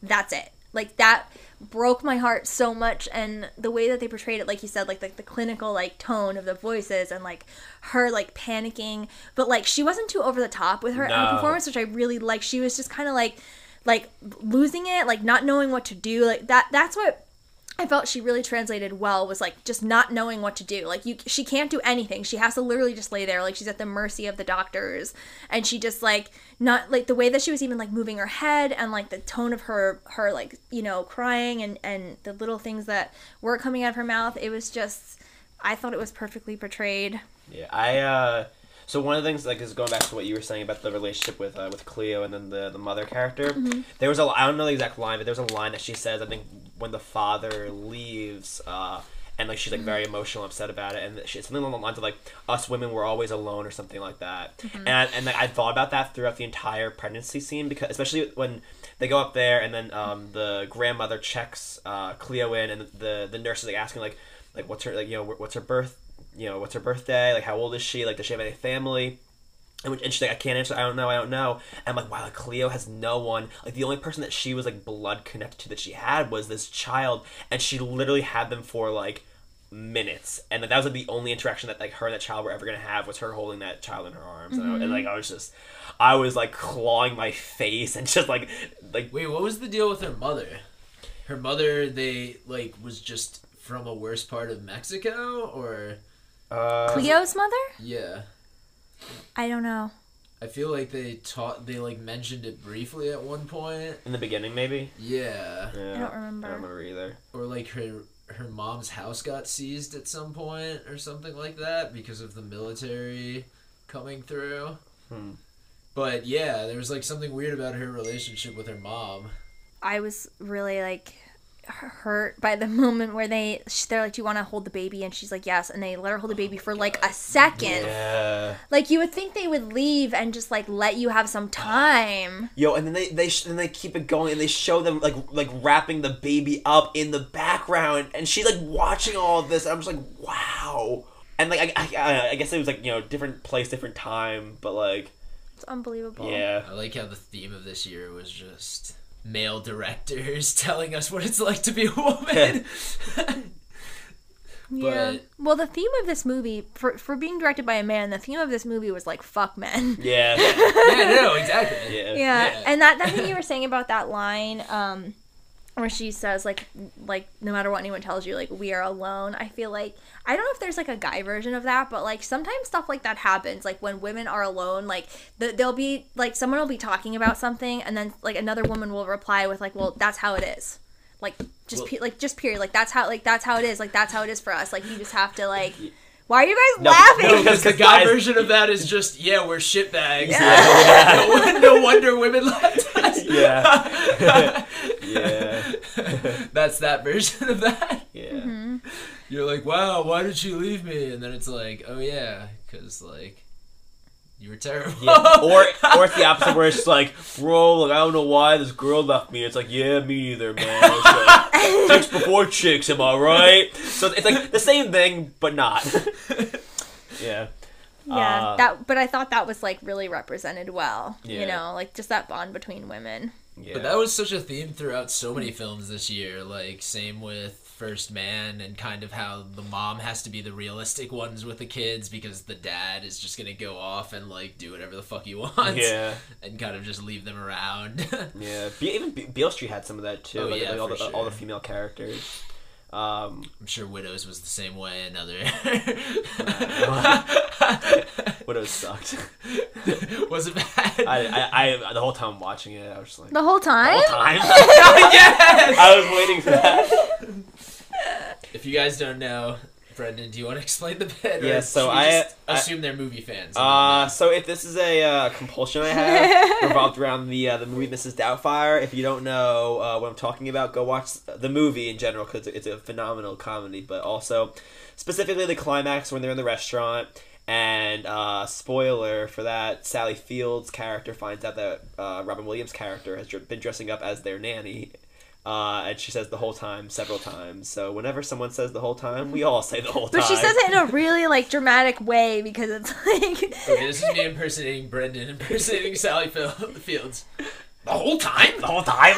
that's it, like, that broke my heart so much, and the way that they portrayed it, like you said, like, like the clinical, like, tone of the voices, and, like, her, like, panicking, but, like, she wasn't too over the top with her, no. her performance, which I really liked, she was just kind of, like, like, losing it, like, not knowing what to do, like, that, that's what I felt she really translated well was, like, just not knowing what to do. Like, you, she can't do anything. She has to literally just lay there. Like, she's at the mercy of the doctors. And she just, like, not, like, the way that she was even, like, moving her head and, like, the tone of her, her like, you know, crying and, and the little things that were coming out of her mouth. It was just, I thought it was perfectly portrayed. Yeah, I, uh, so one of the things, like, is going back to what you were saying about the relationship with uh, with Cleo and then the, the mother character. Mm-hmm. There was a, I don't know the exact line, but there was a line that she says, I think, when the father leaves, uh, and, like, she's, like, mm-hmm. very emotional and upset about it, and she, it's something along the lines of, like, us women were always alone or something like that. Mm-hmm. And, I, and like, I thought about that throughout the entire pregnancy scene, because especially when they go up there and then um, the grandmother checks uh, Cleo in, and the, the nurse is, like, asking, like, like, what's her, like, you know, what's her birth? You know, what's her birthday? Like, how old is she? Like, does she have any family? And, and she's like, I can't answer. I don't know. I don't know. And I'm like, wow, like, Cleo has no one. Like, the only person that she was, like, blood connected to that she had was this child. And she literally had them for, like, minutes. And that was, like, the only interaction that, like, her and that child were ever going to have was her holding that child in her arms. Mm-hmm. And, I, and, like, I was just, I was, like, clawing my face and just, like, like. Wait, what was the deal with her mother? Her mother, they, like, was just from a worse part of Mexico, or? Uh, Cleo's mother? Yeah. I don't know. I feel like they taught, they like mentioned it briefly at one point. In the beginning, maybe? Yeah. yeah. I don't remember. I don't remember either. Or like her her mom's house got seized at some point or something like that because of the military coming through. Hmm. But yeah, there was like something weird about her relationship with her mom. I was really like hurt by the moment where they they're like, do you want to hold the baby? And she's like, yes. And they let her hold the baby oh for God. like a second. Yeah. Like, you would think they would leave and just like let you have some time. Yo, and then they they then they keep it going and they show them like like wrapping the baby up in the background, and she's like watching all of this. And I'm just like, wow. And like I, I I guess it was like, you know, different place, different time, but like it's unbelievable. Yeah, I like how the theme of this year was just male directors telling us what it's like to be a woman. Yeah. yeah. Well, the theme of this movie, for for being directed by a man, the theme of this movie was like, fuck men. Yeah. yeah, no, exactly. Yeah. yeah. yeah. And that, that thing you were saying about that line, um, where she says, like, like no matter what anyone tells you, like, we are alone. I feel like, I don't know if there's, like, a guy version of that, but, like, sometimes stuff like that happens. Like, when women are alone, like, th- there'll be, like, someone will be talking about something, and then, like, another woman will reply with, like, well, that's how it is. Like, just, pe- like, just period. Like, that's how, like, that's how it is. Like, that's how it is for us. Like, you just have to, like, Why are you guys no, laughing? No, because the guy version of that is just, yeah, we're shitbags. Yeah. Yeah. No, no wonder women left us. Yeah. Yeah. That's that version of that. Yeah. Mm-hmm. You're like, wow, why did she leave me? And then it's like, oh, yeah, because, like, you were terrible. Yeah. Or or it's the opposite where it's like, bro, like, I don't know why this girl left me. It's like, yeah, me either, man. It's like, chicks before chicks, am I right? So it's like the same thing, but not. Yeah. Yeah, uh, that. But I thought that was like really represented well. Yeah. You know, like just that bond between women. Yeah. But that was such a theme throughout so many films this year. Like same with First Man and kind of how the mom has to be the realistic ones with the kids because the dad is just gonna go off and like do whatever the fuck he wants. Yeah. And kind of just leave them around. Yeah. Even Be- Beale Street had some of that too. Oh, like, yeah, like all, for the, sure. all the female characters. Um, I'm sure Widows was the same way. Another Widows sucked. Was it bad? I, I, I the whole time watching it, I was just like the whole time. The whole time. Yes, I was waiting for that. If you guys don't know, Brendan, do you want to explain the bit? Yes. Yeah, so I just I, assume they're movie fans. Uh, so if this is a uh, compulsion I have revolved around the uh, the movie Missus Doubtfire. If you don't know uh, what I'm talking about, go watch the movie in general because it's a phenomenal comedy. But also specifically the climax when they're in the restaurant and uh, spoiler for that, Sally Field's character finds out that uh, Robin Williams' character has been dressing up as their nanny. Uh, and she says the whole time several times. So whenever someone says the whole time, we all say the whole time. But she says it in a really like dramatic way because it's like okay, this is me impersonating Brendan, impersonating Sally Fields. The whole time? The whole time?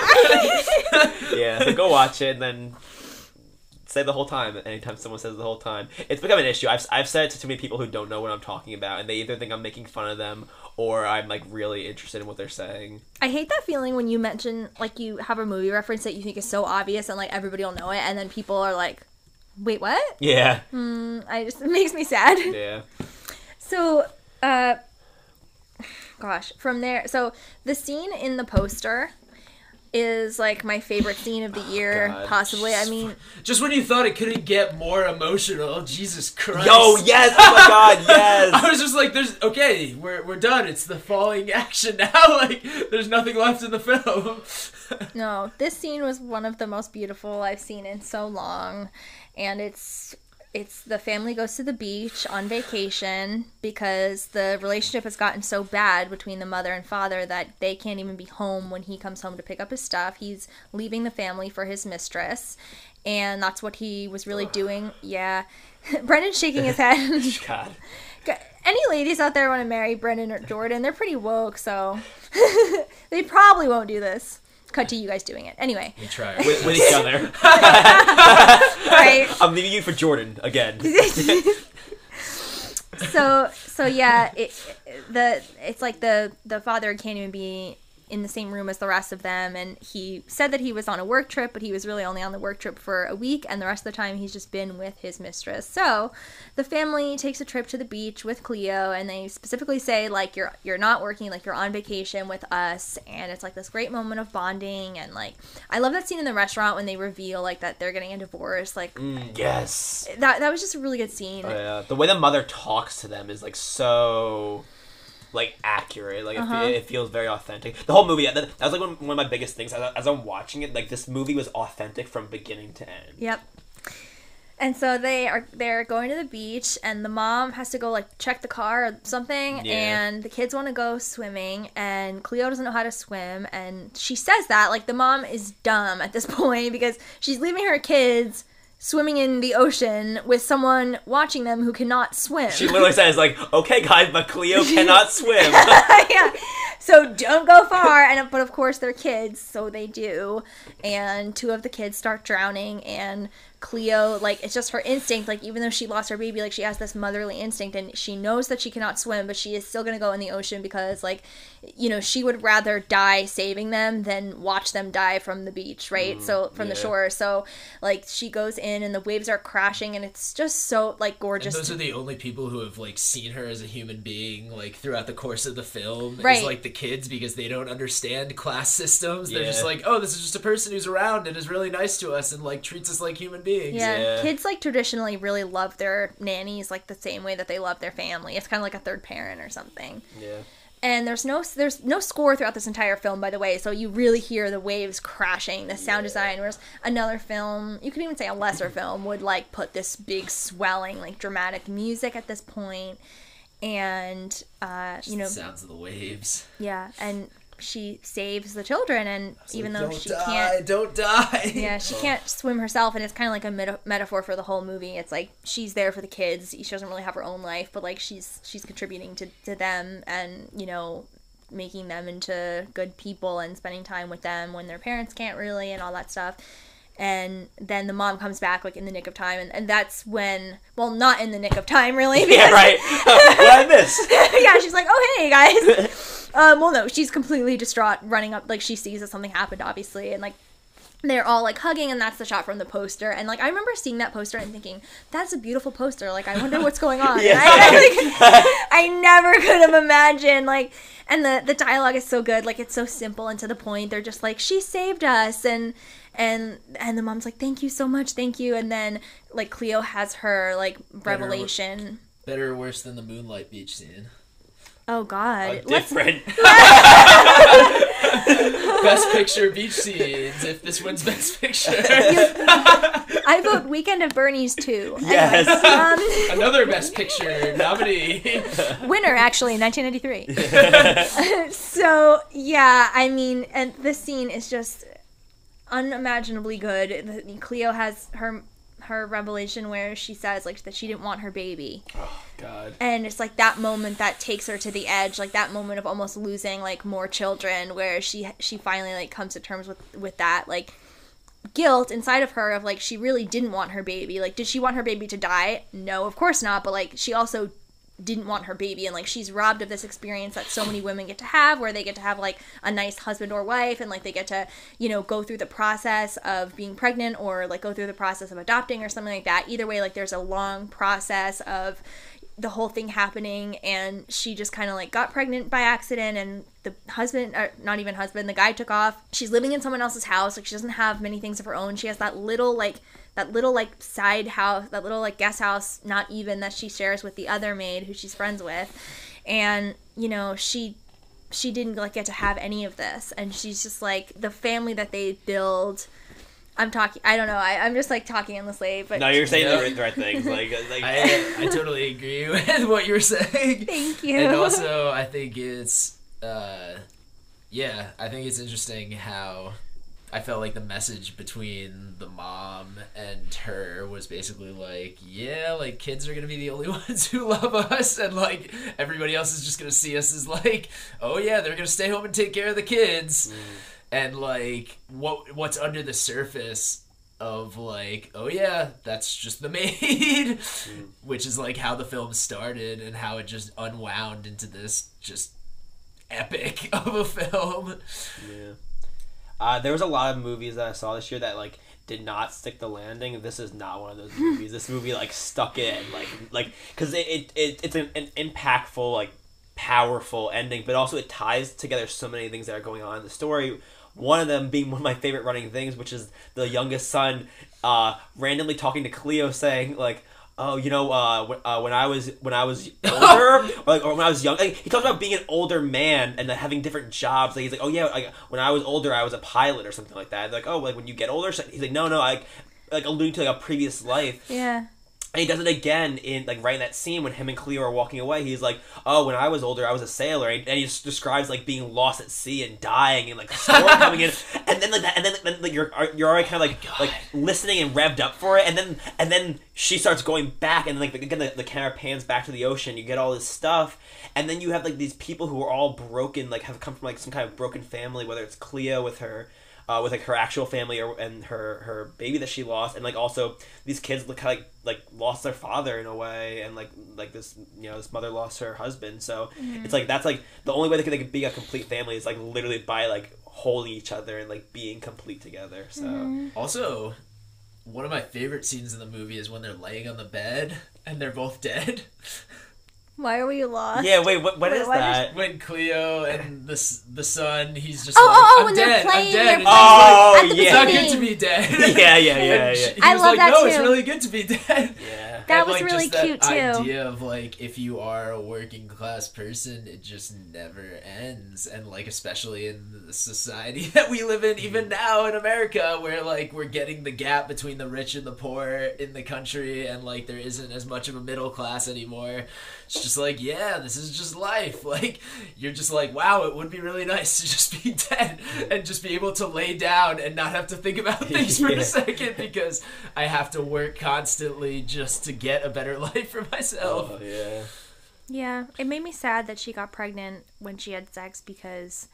Yeah, so go watch it and then say the whole time. Anytime someone says the whole time. It's become an issue. I've I've said it to too many people who don't know what I'm talking about and they either think I'm making fun of them or I'm, like, really interested in what they're saying. I hate that feeling when you mention, like, you have a movie reference that you think is so obvious and, like, everybody will know it, and then people are like, wait, what? Yeah. Mm, I just, it makes me sad. Yeah. So, uh, gosh, from there, so the scene in the poster is, like, my favorite scene of the year, oh, possibly. Just, I mean... Just when you thought it couldn't get more emotional, Jesus Christ. Yo, yes! Oh my God, yes! I was just like, there's... Okay, we're we're done. It's the falling action now. Like, there's nothing left in the film. No, this scene was one of the most beautiful I've seen in so long. And it's... It's the family goes to the beach on vacation because the relationship has gotten so bad between the mother and father that they can't even be home when he comes home to pick up his stuff. He's leaving the family for his mistress, and that's what he was really Ugh. doing. Yeah. Brendan's shaking his head. God. Any ladies out there want to marry Brendan or Jordan? They're pretty woke, so they probably won't do this. Cut to you guys doing it. Anyway. We try. With, with each other. Right. I'm leaving you for Jordan again. so, so yeah, it, the it's like the, the father can't even be in the same room as the rest of them, and he said that he was on a work trip, but he was really only on the work trip for a week, and the rest of the time he's just been with his mistress. So the family takes a trip to the beach with Cleo, and they specifically say, like, you're you're not working, like, you're on vacation with us, and it's, like, this great moment of bonding, and, like, I love that scene in the restaurant when they reveal, like, that they're getting a divorce, like... Mm, yes! That, that was just a really good scene. Oh, yeah. The way the mother talks to them is, like, so... like accurate, like uh-huh. it, it feels very authentic. The whole movie, that, that was like one, one of my biggest things as, as I'm watching it. Like this movie was authentic from beginning to end. Yep. And so they are they're going to the beach, and the mom has to go like check the car or something, yeah. and the kids want to go swimming, and Cleo doesn't know how to swim, and she says that like the mom is dumb at this point because she's leaving her kids swimming in the ocean with someone watching them who cannot swim. She literally says, like, okay, guys, but Cleo cannot swim. Yeah. So don't go far. And But, of course, they're kids, so they do. And two of the kids start drowning, and Cleo, like, it's just her instinct. Like, even though she lost her baby, like, she has this motherly instinct, and she knows that she cannot swim, but she is still going to go in the ocean because, like, you know, she would rather die saving them than watch them die from the beach, right? Mm, so, from yeah. the shore. So, like, she goes in, and the waves are crashing, and it's just so, like, gorgeous. And those are the only people who have, like, seen her as a human being, like, throughout the course of the film. Right. Is, like, the kids, because they don't understand class systems. Yeah. They're just like, oh, this is just a person who's around and is really nice to us and, like, treats us like human beings. pigs. Yeah. yeah. Kids, like, traditionally really love their nannies, like, the same way that they love their family. It's kind of like a third parent or something. Yeah. And there's no there's no score throughout this entire film, by the way, so you really hear the waves crashing, the sound yeah. design, whereas another film, you could even say a lesser film, would, like, put this big swelling, like, dramatic music at this point, and, uh, you know... the sounds of the waves. Yeah, and she saves the children, and so even though she die, can't... Don't die, don't die! Yeah, she can't swim herself, and it's kind of like a meta- metaphor for the whole movie. It's like, she's there for the kids, she doesn't really have her own life, but, like, she's she's contributing to, to them, and, you know, making them into good people, and spending time with them when their parents can't really, and all that stuff. And then the mom comes back, like, in the nick of time, and, and that's when, well, not in the nick of time, really. Because... yeah, right. What did I miss? Yeah, she's like, oh, hey, guys! Um, well, no, she's completely distraught, running up, like, she sees that something happened, obviously, and, like, they're all, like, hugging, and that's the shot from the poster, and, like, I remember seeing that poster and thinking, that's a beautiful poster, like, I wonder what's going on, yeah. I, like, I never could have imagined, like, and the, the dialogue is so good, like, it's so simple and to the point, they're just like, she saved us, and... And and the mom's like, thank you so much, thank you. And then, like, Cleo has her, like, revelation. Better or worse than the Moonlight Beach scene. Oh, God. Oh, different. Best Picture beach scenes, if this wins Best Picture. I vote Weekend at Bernie's, too. Yes. Anyways, um... another Best Picture nominee. Winner, actually, in nineteen ninety-three. So, yeah, I mean, and this scene is just... unimaginably good. Cleo has her her revelation where she says, like, that she didn't want her baby. Oh, God. And it's, like, that moment that takes her to the edge, like, that moment of almost losing, like, more children, where she she finally, like, comes to terms with, with that, like, guilt inside of her of, like, she really didn't want her baby. Like, did she want her baby to die? No, of course not, but, like, she also didn't want her baby, and, like, she's robbed of this experience that so many women get to have, where they get to have, like, a nice husband or wife, and, like, they get to, you know, go through the process of being pregnant, or, like, go through the process of adopting or something like that. Either way, like, there's a long process of the whole thing happening, and she just kind of, like, got pregnant by accident, and the husband, or not even husband, the guy took off. She's living in someone else's house, like, she doesn't have many things of her own. She has that little, like, that little, like, side house, that little, like, guest house, not even, that she shares with the other maid who she's friends with. And, you know, she she didn't, like, get to have any of this. And she's just, like, the family that they build... I'm talking, I don't know, I, I'm just, like, talking endlessly, but... No, you're saying yeah. the right things, like... like I, I totally agree with what you were saying. Thank you. And also, I think it's, uh, yeah, I think it's interesting how... I felt like the message between the mom and her was basically like, yeah, like, kids are gonna be the only ones who love us, and, like, everybody else is just gonna see us as, like, oh yeah, they're gonna stay home and take care of the kids. Mm. And, like, what what's under the surface of, like, oh yeah, that's just the maid. Mm. Which is, like, how the film started and how it just unwound into this just epic of a film. Yeah. Uh, there was a lot of movies that I saw this year that, like, did not stick the landing. This is not one of those movies. This movie, like, stuck in, like, like, because it, it, it it's an, an impactful, like, powerful ending, but also it ties together so many things that are going on in the story. One of them being one of my favorite running things, which is the youngest son uh, randomly talking to Cleo, saying, like, oh, you know, uh, when, uh, when I was when I was older, or, like, or when I was young, like, he talks about being an older man and, like, having different jobs. Like, he's like, oh yeah, like, when I was older, I was a pilot or something like that. And, like, oh, like, when you get older, so, he's like, no, no, like, like alluding to, like, a previous life. Yeah. And he does it again in, like, right in that scene when him and Cleo are walking away. He's like, oh, when I was older, I was a sailor. And he just describes, like, being lost at sea and dying and, like, a storm coming in. And then, like, that, and then, then like, you're you're already kind of, like, God. like listening and revved up for it. And then and then she starts going back, and, like, again, the, the camera pans back to the ocean. You get all this stuff. And then you have, like, these people who are all broken, like, have come from, like, some kind of broken family, whether it's Cleo with her... Uh, with, like, her actual family or and her, her baby that she lost, and, like, also these kids look kind of, like, like lost their father in a way, and, like, like this, you know, this mother lost her husband, so mm-hmm. it's like that's, like, the only way they could, like, be a complete family is, like, literally by, like, holding each other and, like, being complete together. So mm-hmm. also one of my favorite scenes in the movie is when they're laying on the bed and they're both dead. Why are we lost? Yeah, wait, what? What wait, is that? Is... When Cleo and the the son, he's just oh, like, oh, oh, I'm when dead, they're playing, I'm dead. They're oh, like, yeah. It's not good to be dead. Yeah, yeah, yeah, yeah. I love like, that no, too. No, it's really good to be dead. Yeah. That and, was like, really just cute, that too. Idea of, like, if you are a working class person, it just never ends. And, like, especially in the society that we live in, even now in America, where, like, we're getting the gap between the rich and the poor in the country, and, like, there isn't as much of a middle class anymore. It's just like, yeah, this is just life. Like, you're just like, wow, it would be really nice to just be dead and just be able to lay down and not have to think about things for yeah. a second, because I have to work constantly just to get a better life for myself. Oh, yeah. Yeah. It made me sad that she got pregnant when she had sex, because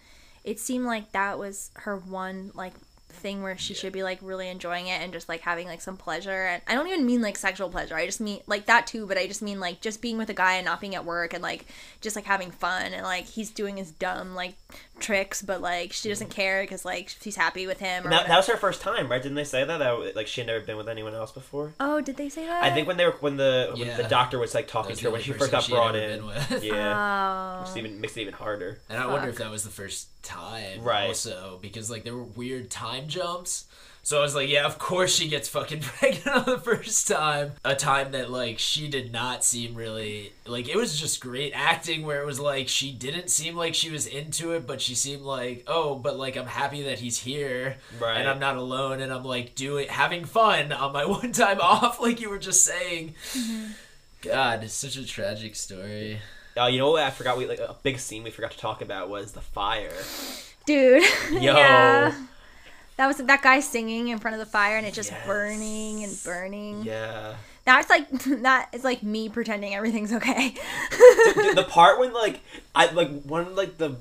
it seemed like that was her one, like, thing where she yeah. should be, like, really enjoying it and just, like, having, like, some pleasure. And I don't even mean, like, sexual pleasure. I just mean, like, that too, but I just mean, like, just being with a guy and not being at work and, like, just, like, having fun. And, like, he's doing his dumb, like, tricks, but, like, she doesn't care because, like, she's happy with him. Or that, that was her first time, right? Didn't they say that? that? Like, she had never been with anyone else before? Oh, did they say that? I think when they were, when the when yeah. the doctor was, like, talking was to her when she first got she brought in. Yeah. Oh. Which even, makes it even harder. And I Fuck. wonder if that was the first time. Right. Also, because, like, there were weird times jumps, so I was like, yeah, of course she gets fucking pregnant on the first time, a time that, like, she did not seem really, like, it was just great acting where it was like she didn't seem like she was into it, but she seemed like, oh, but, like, I'm happy that he's here, right, and I'm not alone, and I'm, like, doing, having fun on my one time off, like you were just saying. Mm-hmm. God, it's such a tragic story. Oh, uh, you know what I forgot, we, like, a big scene we forgot to talk about was the fire, dude. Yo. Yeah. That was that guy singing in front of the fire, and it just yes. burning and burning. Yeah. That's like, that is like me pretending everything's okay. Dude, dude, the part when, like, I, like, one of, like, the,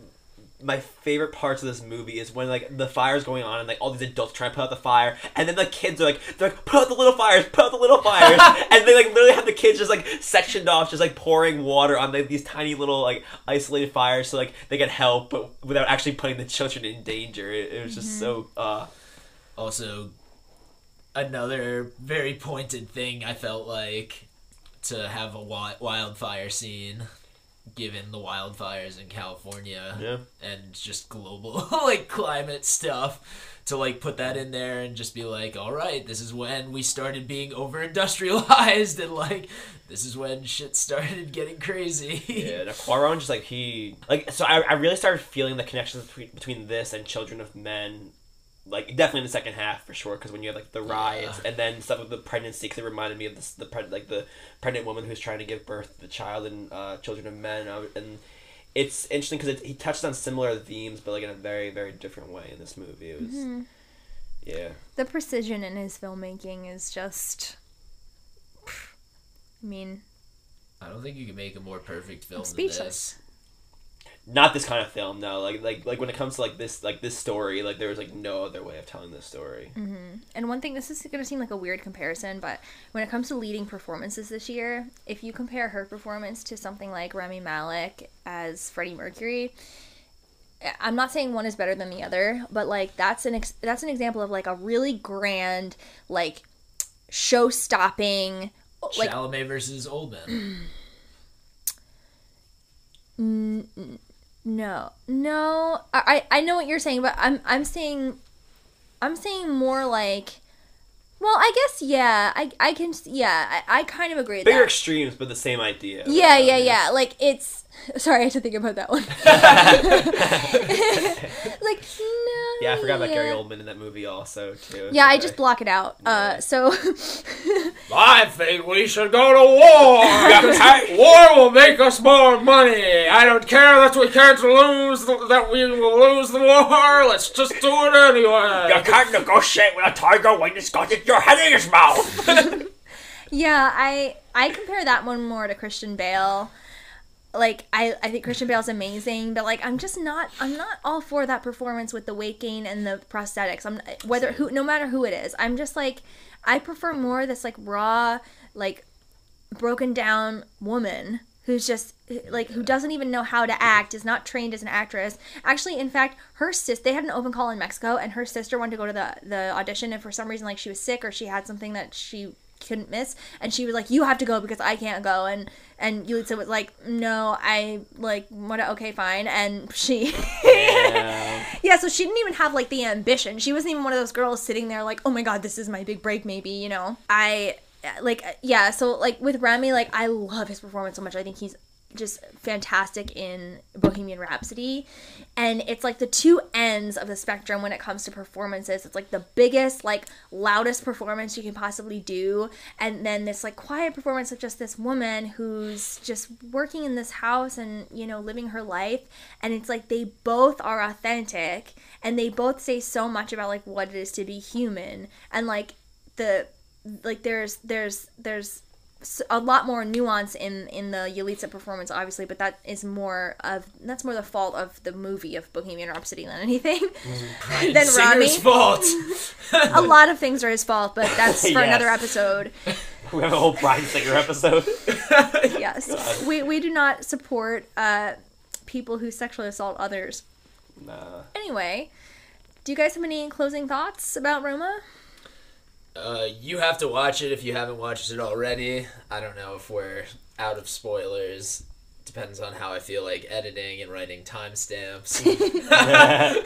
my favorite parts of this movie is when, like, the fire's going on and, like, all these adults try to put out the fire, and then the kids are like, they're like, put out the little fires, put out the little fires, and they, like, literally have the kids just, like, sectioned off, just, like, pouring water on, like, these tiny little, like, isolated fires so, like, they can help, but without actually putting the children in danger. It, it was just mm-hmm. so, uh... Also, another very pointed thing, I felt like, to have a wild, wildfire scene, given the wildfires in California yeah. and just global, like, climate stuff, to, like, put that in there and just be like, all right, this is when we started being over-industrialized, and, like, this is when shit started getting crazy. Yeah, now Cuarón just, like, he... Like, so I, I really started feeling the connections between, between this and Children of Men, like, definitely in the second half, for sure, because when you have, like, the riots yeah. and then stuff with the pregnancy, because it reminded me of this, the pre- like the pregnant woman who's trying to give birth to the child in uh, Children of Men, and, and it's interesting because it, he touched on similar themes, but, like, in a very, very different way in this movie. It was, mm-hmm. yeah. The precision in his filmmaking is just, pff, I mean... I don't think you can make a more perfect film than this. Not this kind of film, no. Like, like, like when it comes to, like, this, like, this story, like, there was, like, no other way of telling this story. Mm-hmm. And one thing, this is going to seem like a weird comparison, but when it comes to leading performances this year, if you compare her performance to something like Rami Malek as Freddie Mercury, I'm not saying one is better than the other, but, like, that's an ex- that's an example of, like, a really grand, like, show-stopping, like, Chalamet versus Old Man. N- n- No, no, I, I know what you're saying, but I'm I'm saying, I'm saying more like, well, I guess, yeah, I I can, yeah, I, I kind of agree with that. Bigger extremes, but the same idea. Yeah, yeah, yeah, like, it's, sorry, I had to think about that one. Like, no. Yeah, I forgot about yeah. Gary Oldman in that movie also, too. Yeah, okay. I just block it out. Yeah. Uh, so. I think we should go to war. War will make us more money. I don't care that we can't lose, the, that we will lose the war. Let's just do it anyway. You can't negotiate with a tiger when it's got your head in his mouth. Yeah, I I compare that one more to Christian Bale. Like, I, I think Christian Bale's amazing, but, like, I'm just not, I'm not all for that performance with the weight gain and the prosthetics. I'm whether who, no matter who it is, I'm just like, I prefer more this, like, raw, like, broken down woman who's just, like, who doesn't even know how to act, is not trained as an actress. Actually, in fact, her sis, they had an open call in Mexico, and her sister wanted to go to the, the audition, and for some reason, like, she was sick or she had something that she couldn't miss. And she was like, you have to go because I can't go. And and Yulitsa was like, no, I, like, what, okay, fine. And she... yeah. yeah, so she didn't even have, like, the ambition. She wasn't even one of those girls sitting there like, oh, my God, this is my big break, maybe, you know. I, like, yeah, so, like, with Rami, like, I love his performance so much. I think he's just fantastic in Bohemian Rhapsody, and it's like the two ends of the spectrum when it comes to performances. It's like the biggest, like, loudest performance you can possibly do, and then this, like, quiet performance of just this woman who's just working in this house and, you know, living her life. And it's like they both are authentic, and they both say so much about, like, what it is to be human. And, like, the, like, there's there's there's a lot more nuance in, in the Yulitsa performance, obviously, but that is more of, that's more the fault of the movie of Bohemian Rhapsody than anything. Right. than Rami. fault. A lot of things are his fault, but that's for yes. another episode. We have a whole Brian Singer episode. yes. God. We we do not support uh, people who sexually assault others. Nah. Anyway, do you guys have any closing thoughts about Roma? Uh, you have to watch it if you haven't watched it already. I don't know if we're out of spoilers. Depends on how I feel like editing and writing timestamps.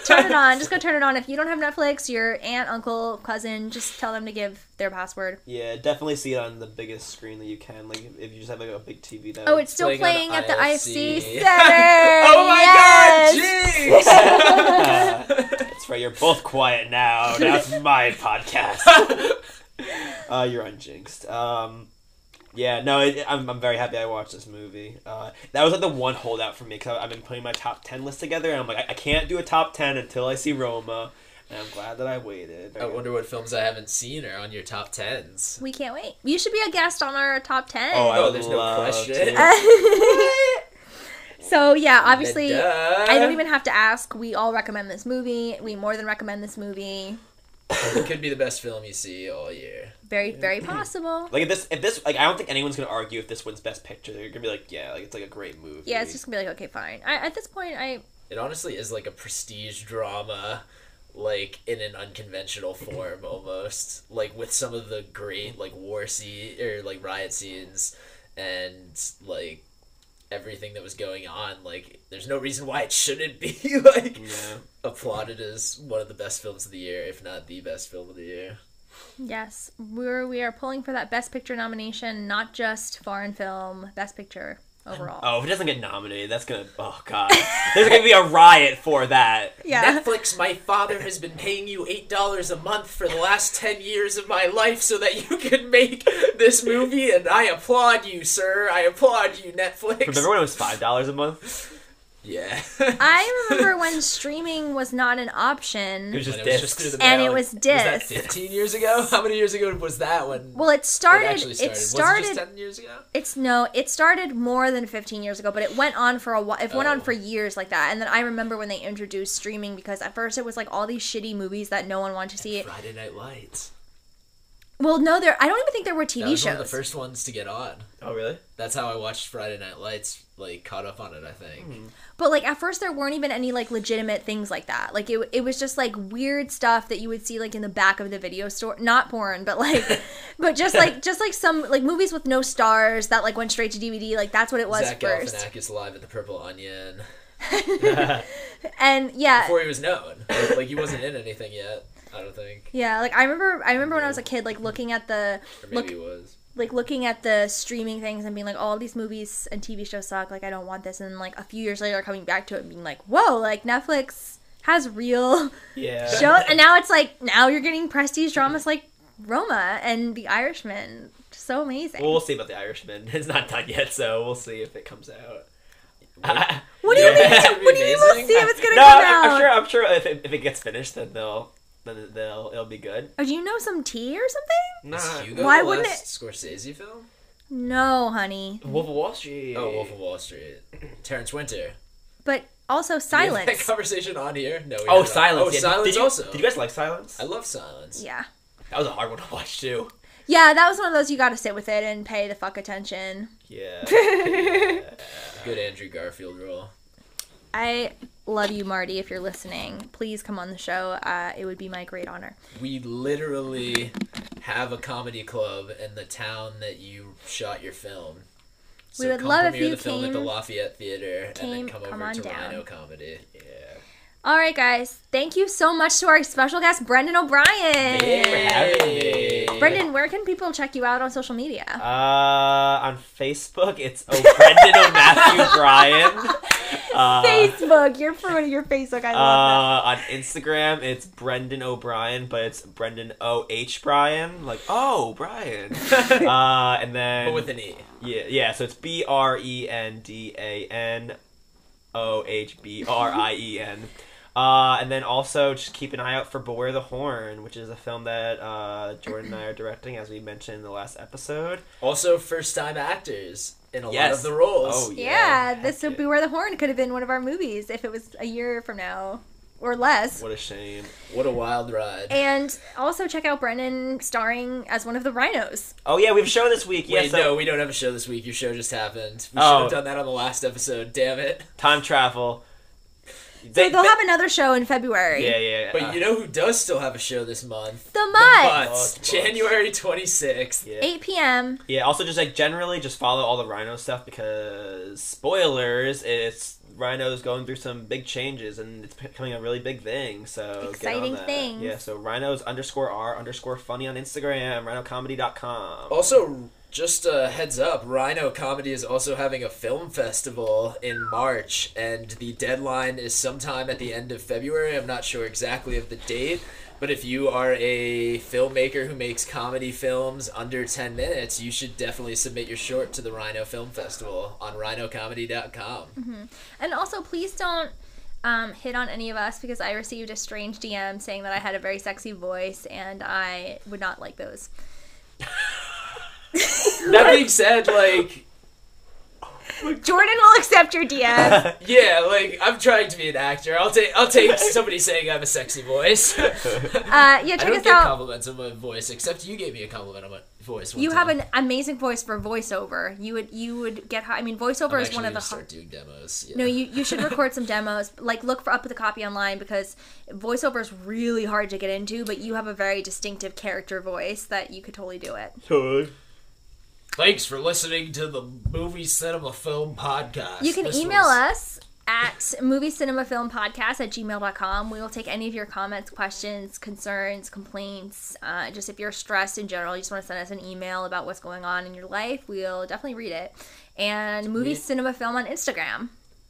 Turn it on. Just go turn it on. If you don't have Netflix, your aunt, uncle, cousin, just tell them to give their password. Yeah, definitely see it on the biggest screen that you can. Like, if you just have, like, a big T V now. Oh, it's still playing, playing at the I F C Center. Oh my yes! God, jeez! That's right, you're both quiet now. Now it's my podcast. uh, you're unjinxed. Um... Yeah, no, it, I'm I'm very happy I watched this movie. Uh, that was, like, the one holdout for me, because I've been putting my top ten list together, and I'm like, I, I can't do a top ten until I see Roma, and I'm glad that I waited. I, I wonder what films I haven't seen are on your top tens. We can't wait. You should be a guest on our top ten. Oh, I oh there's no question. So, yeah, obviously, I don't even have to ask. We all recommend this movie. We more than recommend this movie. It could be the best film you see all year. Very, very possible. Like, if this, if this, like, I don't think anyone's gonna argue if this wins Best Picture. They're gonna be like, yeah, like, it's like a great movie. Yeah, it's just gonna be like, okay, fine. I, at this point, I. It honestly is like a prestige drama, like, in an unconventional form, almost, like, with some of the great, like, war scene or, like, riot scenes, and, like, everything that was going on. Like, there's no reason why it shouldn't be, like, yeah. applauded as one of the best films of the year, if not the best film of the year. Yes, we're we are pulling for that Best Picture nomination, not just foreign film, Best Picture overall. Oh, if it doesn't get nominated, that's gonna, oh god, there's gonna be a riot for that. Yeah. Netflix, my father has been paying you eight dollars a month for the last ten years of my life so that you can make this movie, and I applaud you, sir. I applaud you, Netflix. Remember when it was five dollars a month? Yeah. I remember when streaming was not an option. It was just and discs. It was just through the mail. And it was discs. Was that fifteen years ago? How many years ago was that when Well, it started... It actually started. It started was it just ten years ago? It's, no, it started more than fifteen years ago, but it went on for a while. It oh. went on for years like that. And then I remember when they introduced streaming, because at first it was like all these shitty movies that no one wanted to see. And Friday Night Lights. Well, no, there. I don't even think there were T V that was shows. One of the first ones to get on. Oh, really? That's how I watched Friday Night Lights. Like, caught up on it, I think. Mm-hmm. But, like, at first there weren't even any, like, legitimate things like that. Like, it it was just, like, weird stuff that you would see, like, in the back of the video store. Not porn, but, like, but just, like, just like some, like, movies with no stars that, like, went straight to D V D. Like, that's what it was Zach first. Zach Galifianakis live at the Purple Onion. And, yeah. Before he was known. Like, like, he wasn't in anything yet, I don't think. Yeah, like, I remember I remember yeah. when I was a kid, like, looking at the... Or maybe look, he was. Like, looking at the streaming things and being like, oh, all these movies and T V shows suck, like, I don't want this. And, like, a few years later, coming back to it and being like, whoa, like, Netflix has real yeah. shows. And now it's like, now you're getting prestige dramas like Roma and The Irishman. So amazing. Well, we'll see about The Irishman. It's not done yet, so we'll see if it comes out. What, what do you mean? What do you mean we'll see if it's going to no, come out? I'm sure, I'm sure if, it, if it gets finished, then they'll... Then they'll it'll be good. Oh, do you know some tea or something? Nah. Hugo Why the wouldn't last it? Scorsese film? No, honey. Wolf of Wall Street. Oh, Wolf of Wall Street. Terrence Winter. But also Silence. Did we have that conversation on here? No. We oh, Silence. Oh, yeah, Silence. Did you, also. Did you guys like Silence? I love Silence. Yeah. That was a hard one to watch too. Yeah, that was one of those you got to sit with it and pay the fuck attention. Yeah. yeah. Good Andrew Garfield role. I love you, Marty, if you're listening. Please come on the show. Uh, it would be my great honor. We literally have a comedy club in the town that you shot your film. So we would love if you the film came, at the Lafayette Theater came, and then come, come over to down. Rhino Comedy. Yeah. All right, guys. Thank you so much to our special guest, Brendan O'Brien. Thank you for having me. Brendan, where can people check you out on social media? Uh, on Facebook, it's oh, Brendan O'Matthew Bryan. Uh, Facebook, you're ruining your Facebook. I love uh, that. On Instagram, it's Brendan O'Brien, but it's Brendan O H Bryan, like oh Bryan. uh, and then but with an E. Yeah, yeah. So it's B R E N D A N O H B R I E N. Uh, and then also just keep an eye out for Beware the Horn, which is a film that uh, Jordan and I are directing, as we mentioned in the last episode. Also, first-time actors in a yes. lot of the roles. Oh, yeah. Yeah, this would Beware the Horn could have been one of our movies if it was a year from now or less. What a shame. What a wild ride. And also check out Brendan starring as one of the rhinos. Oh, yeah, we have a show this week. Wait, yeah, so... no, we don't have a show this week. Your show just happened. We oh. should have done that on the last episode. Damn it. Time travel. They, so they'll they, have another show in February. Yeah, yeah. yeah. But uh, you know who does still have a show this month? The Mutts! The Mutts. January twenty-sixth. Yeah. eight p.m. Yeah, also just like generally just follow all the Rhino stuff because, spoilers, it's Rhino's going through some big changes and it's becoming a really big thing. So exciting thing. Yeah, so Rhinos underscore R underscore funny on Instagram, rhino comedy dot com. Also, just a heads up, Rhino Comedy is also having a film festival in March, and the deadline is sometime at the end of February. I'm not sure exactly of the date, but if you are a filmmaker who makes comedy films under ten minutes, you should definitely submit your short to the Rhino Film Festival on rhino comedy dot com. Mm-hmm. And also, please don't um, hit on any of us, because I received a strange D M saying that I had a very sexy voice, and I would not like those. That being said, like, Jordan will accept your D M. Yeah, like, I'm trying to be an actor. I'll take I'll take somebody saying I have a sexy voice. uh, yeah, check I don't us get out. Compliments on my voice, except you gave me a compliment on my voice. One you time. Have an amazing voice for voiceover. You would you would get high. I mean, voiceover I'm is one of the hard. Start doing demos. Yeah. No, you you should record some demos. Like, look for up the copy online, because voiceover is really hard to get into. But you have a very distinctive character voice that you could totally do it. Totally. Thanks for listening to the Movie Cinema Film Podcast. You can this email was... us at movie cinema film podcast at gmail dot com. We will take any of your comments, questions, concerns, complaints. Uh, just if you're stressed in general, you just want to send us an email about what's going on in your life, we'll definitely read it. And Movie we... Cinema Film on Instagram.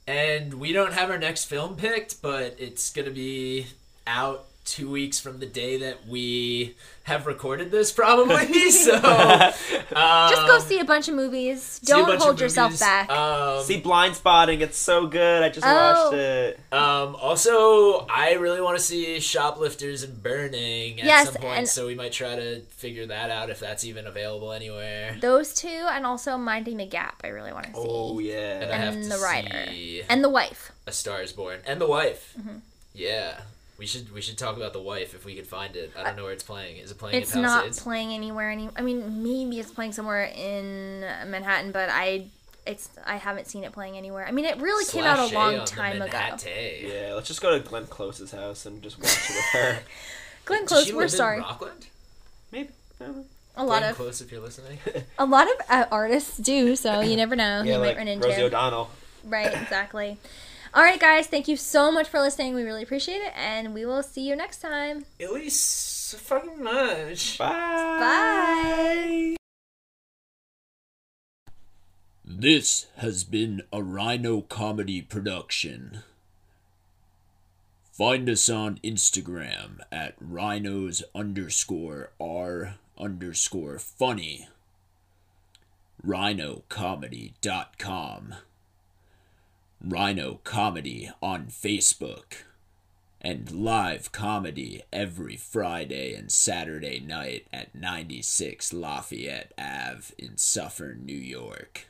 And we don't have our next film picked, but it's going to be out two weeks from the day that we have recorded this, probably. So um, just go see a bunch of movies. Don't hold yourself back. Um, see Blindspotting. It's so good. I just oh. watched it. Um, also, I really want to see Shoplifters and Burning at yes, some point, so we might try to figure that out if that's even available anywhere. Those two, and also Minding the Gap, I really want to see. Oh, yeah. And, and I have The Rider. And The Wife. A Star is Born. And The Wife. Mm-hmm. Yeah. We should we should talk about The Wife if we could find it. I don't know where it's playing. Is it playing in Palisades? It's not playing anywhere. Any, I mean, maybe it's playing somewhere in Manhattan, but I it's I haven't seen it playing anywhere. I mean, it really came out a long time ago. Yeah, let's just go to Glenn Close's house and just watch it with her. Glenn Close, we're sorry. Did she live in Rockland? Maybe. I don't know. A lot of, Close, if you're listening. A lot of uh, artists do, so you never know. Yeah, you like might run into Rosie O'Donnell. Right, exactly. All right, guys, thank you so much for listening. We really appreciate it, and we will see you next time. At least fucking much. Bye. Bye. This has been a Rhino Comedy production. Find us on Instagram at rhinos underscore r underscore funny. rhino comedy dot com. Rhino Comedy on Facebook, and live comedy every Friday and Saturday night at ninety-six Lafayette Avenue in Suffern, New York.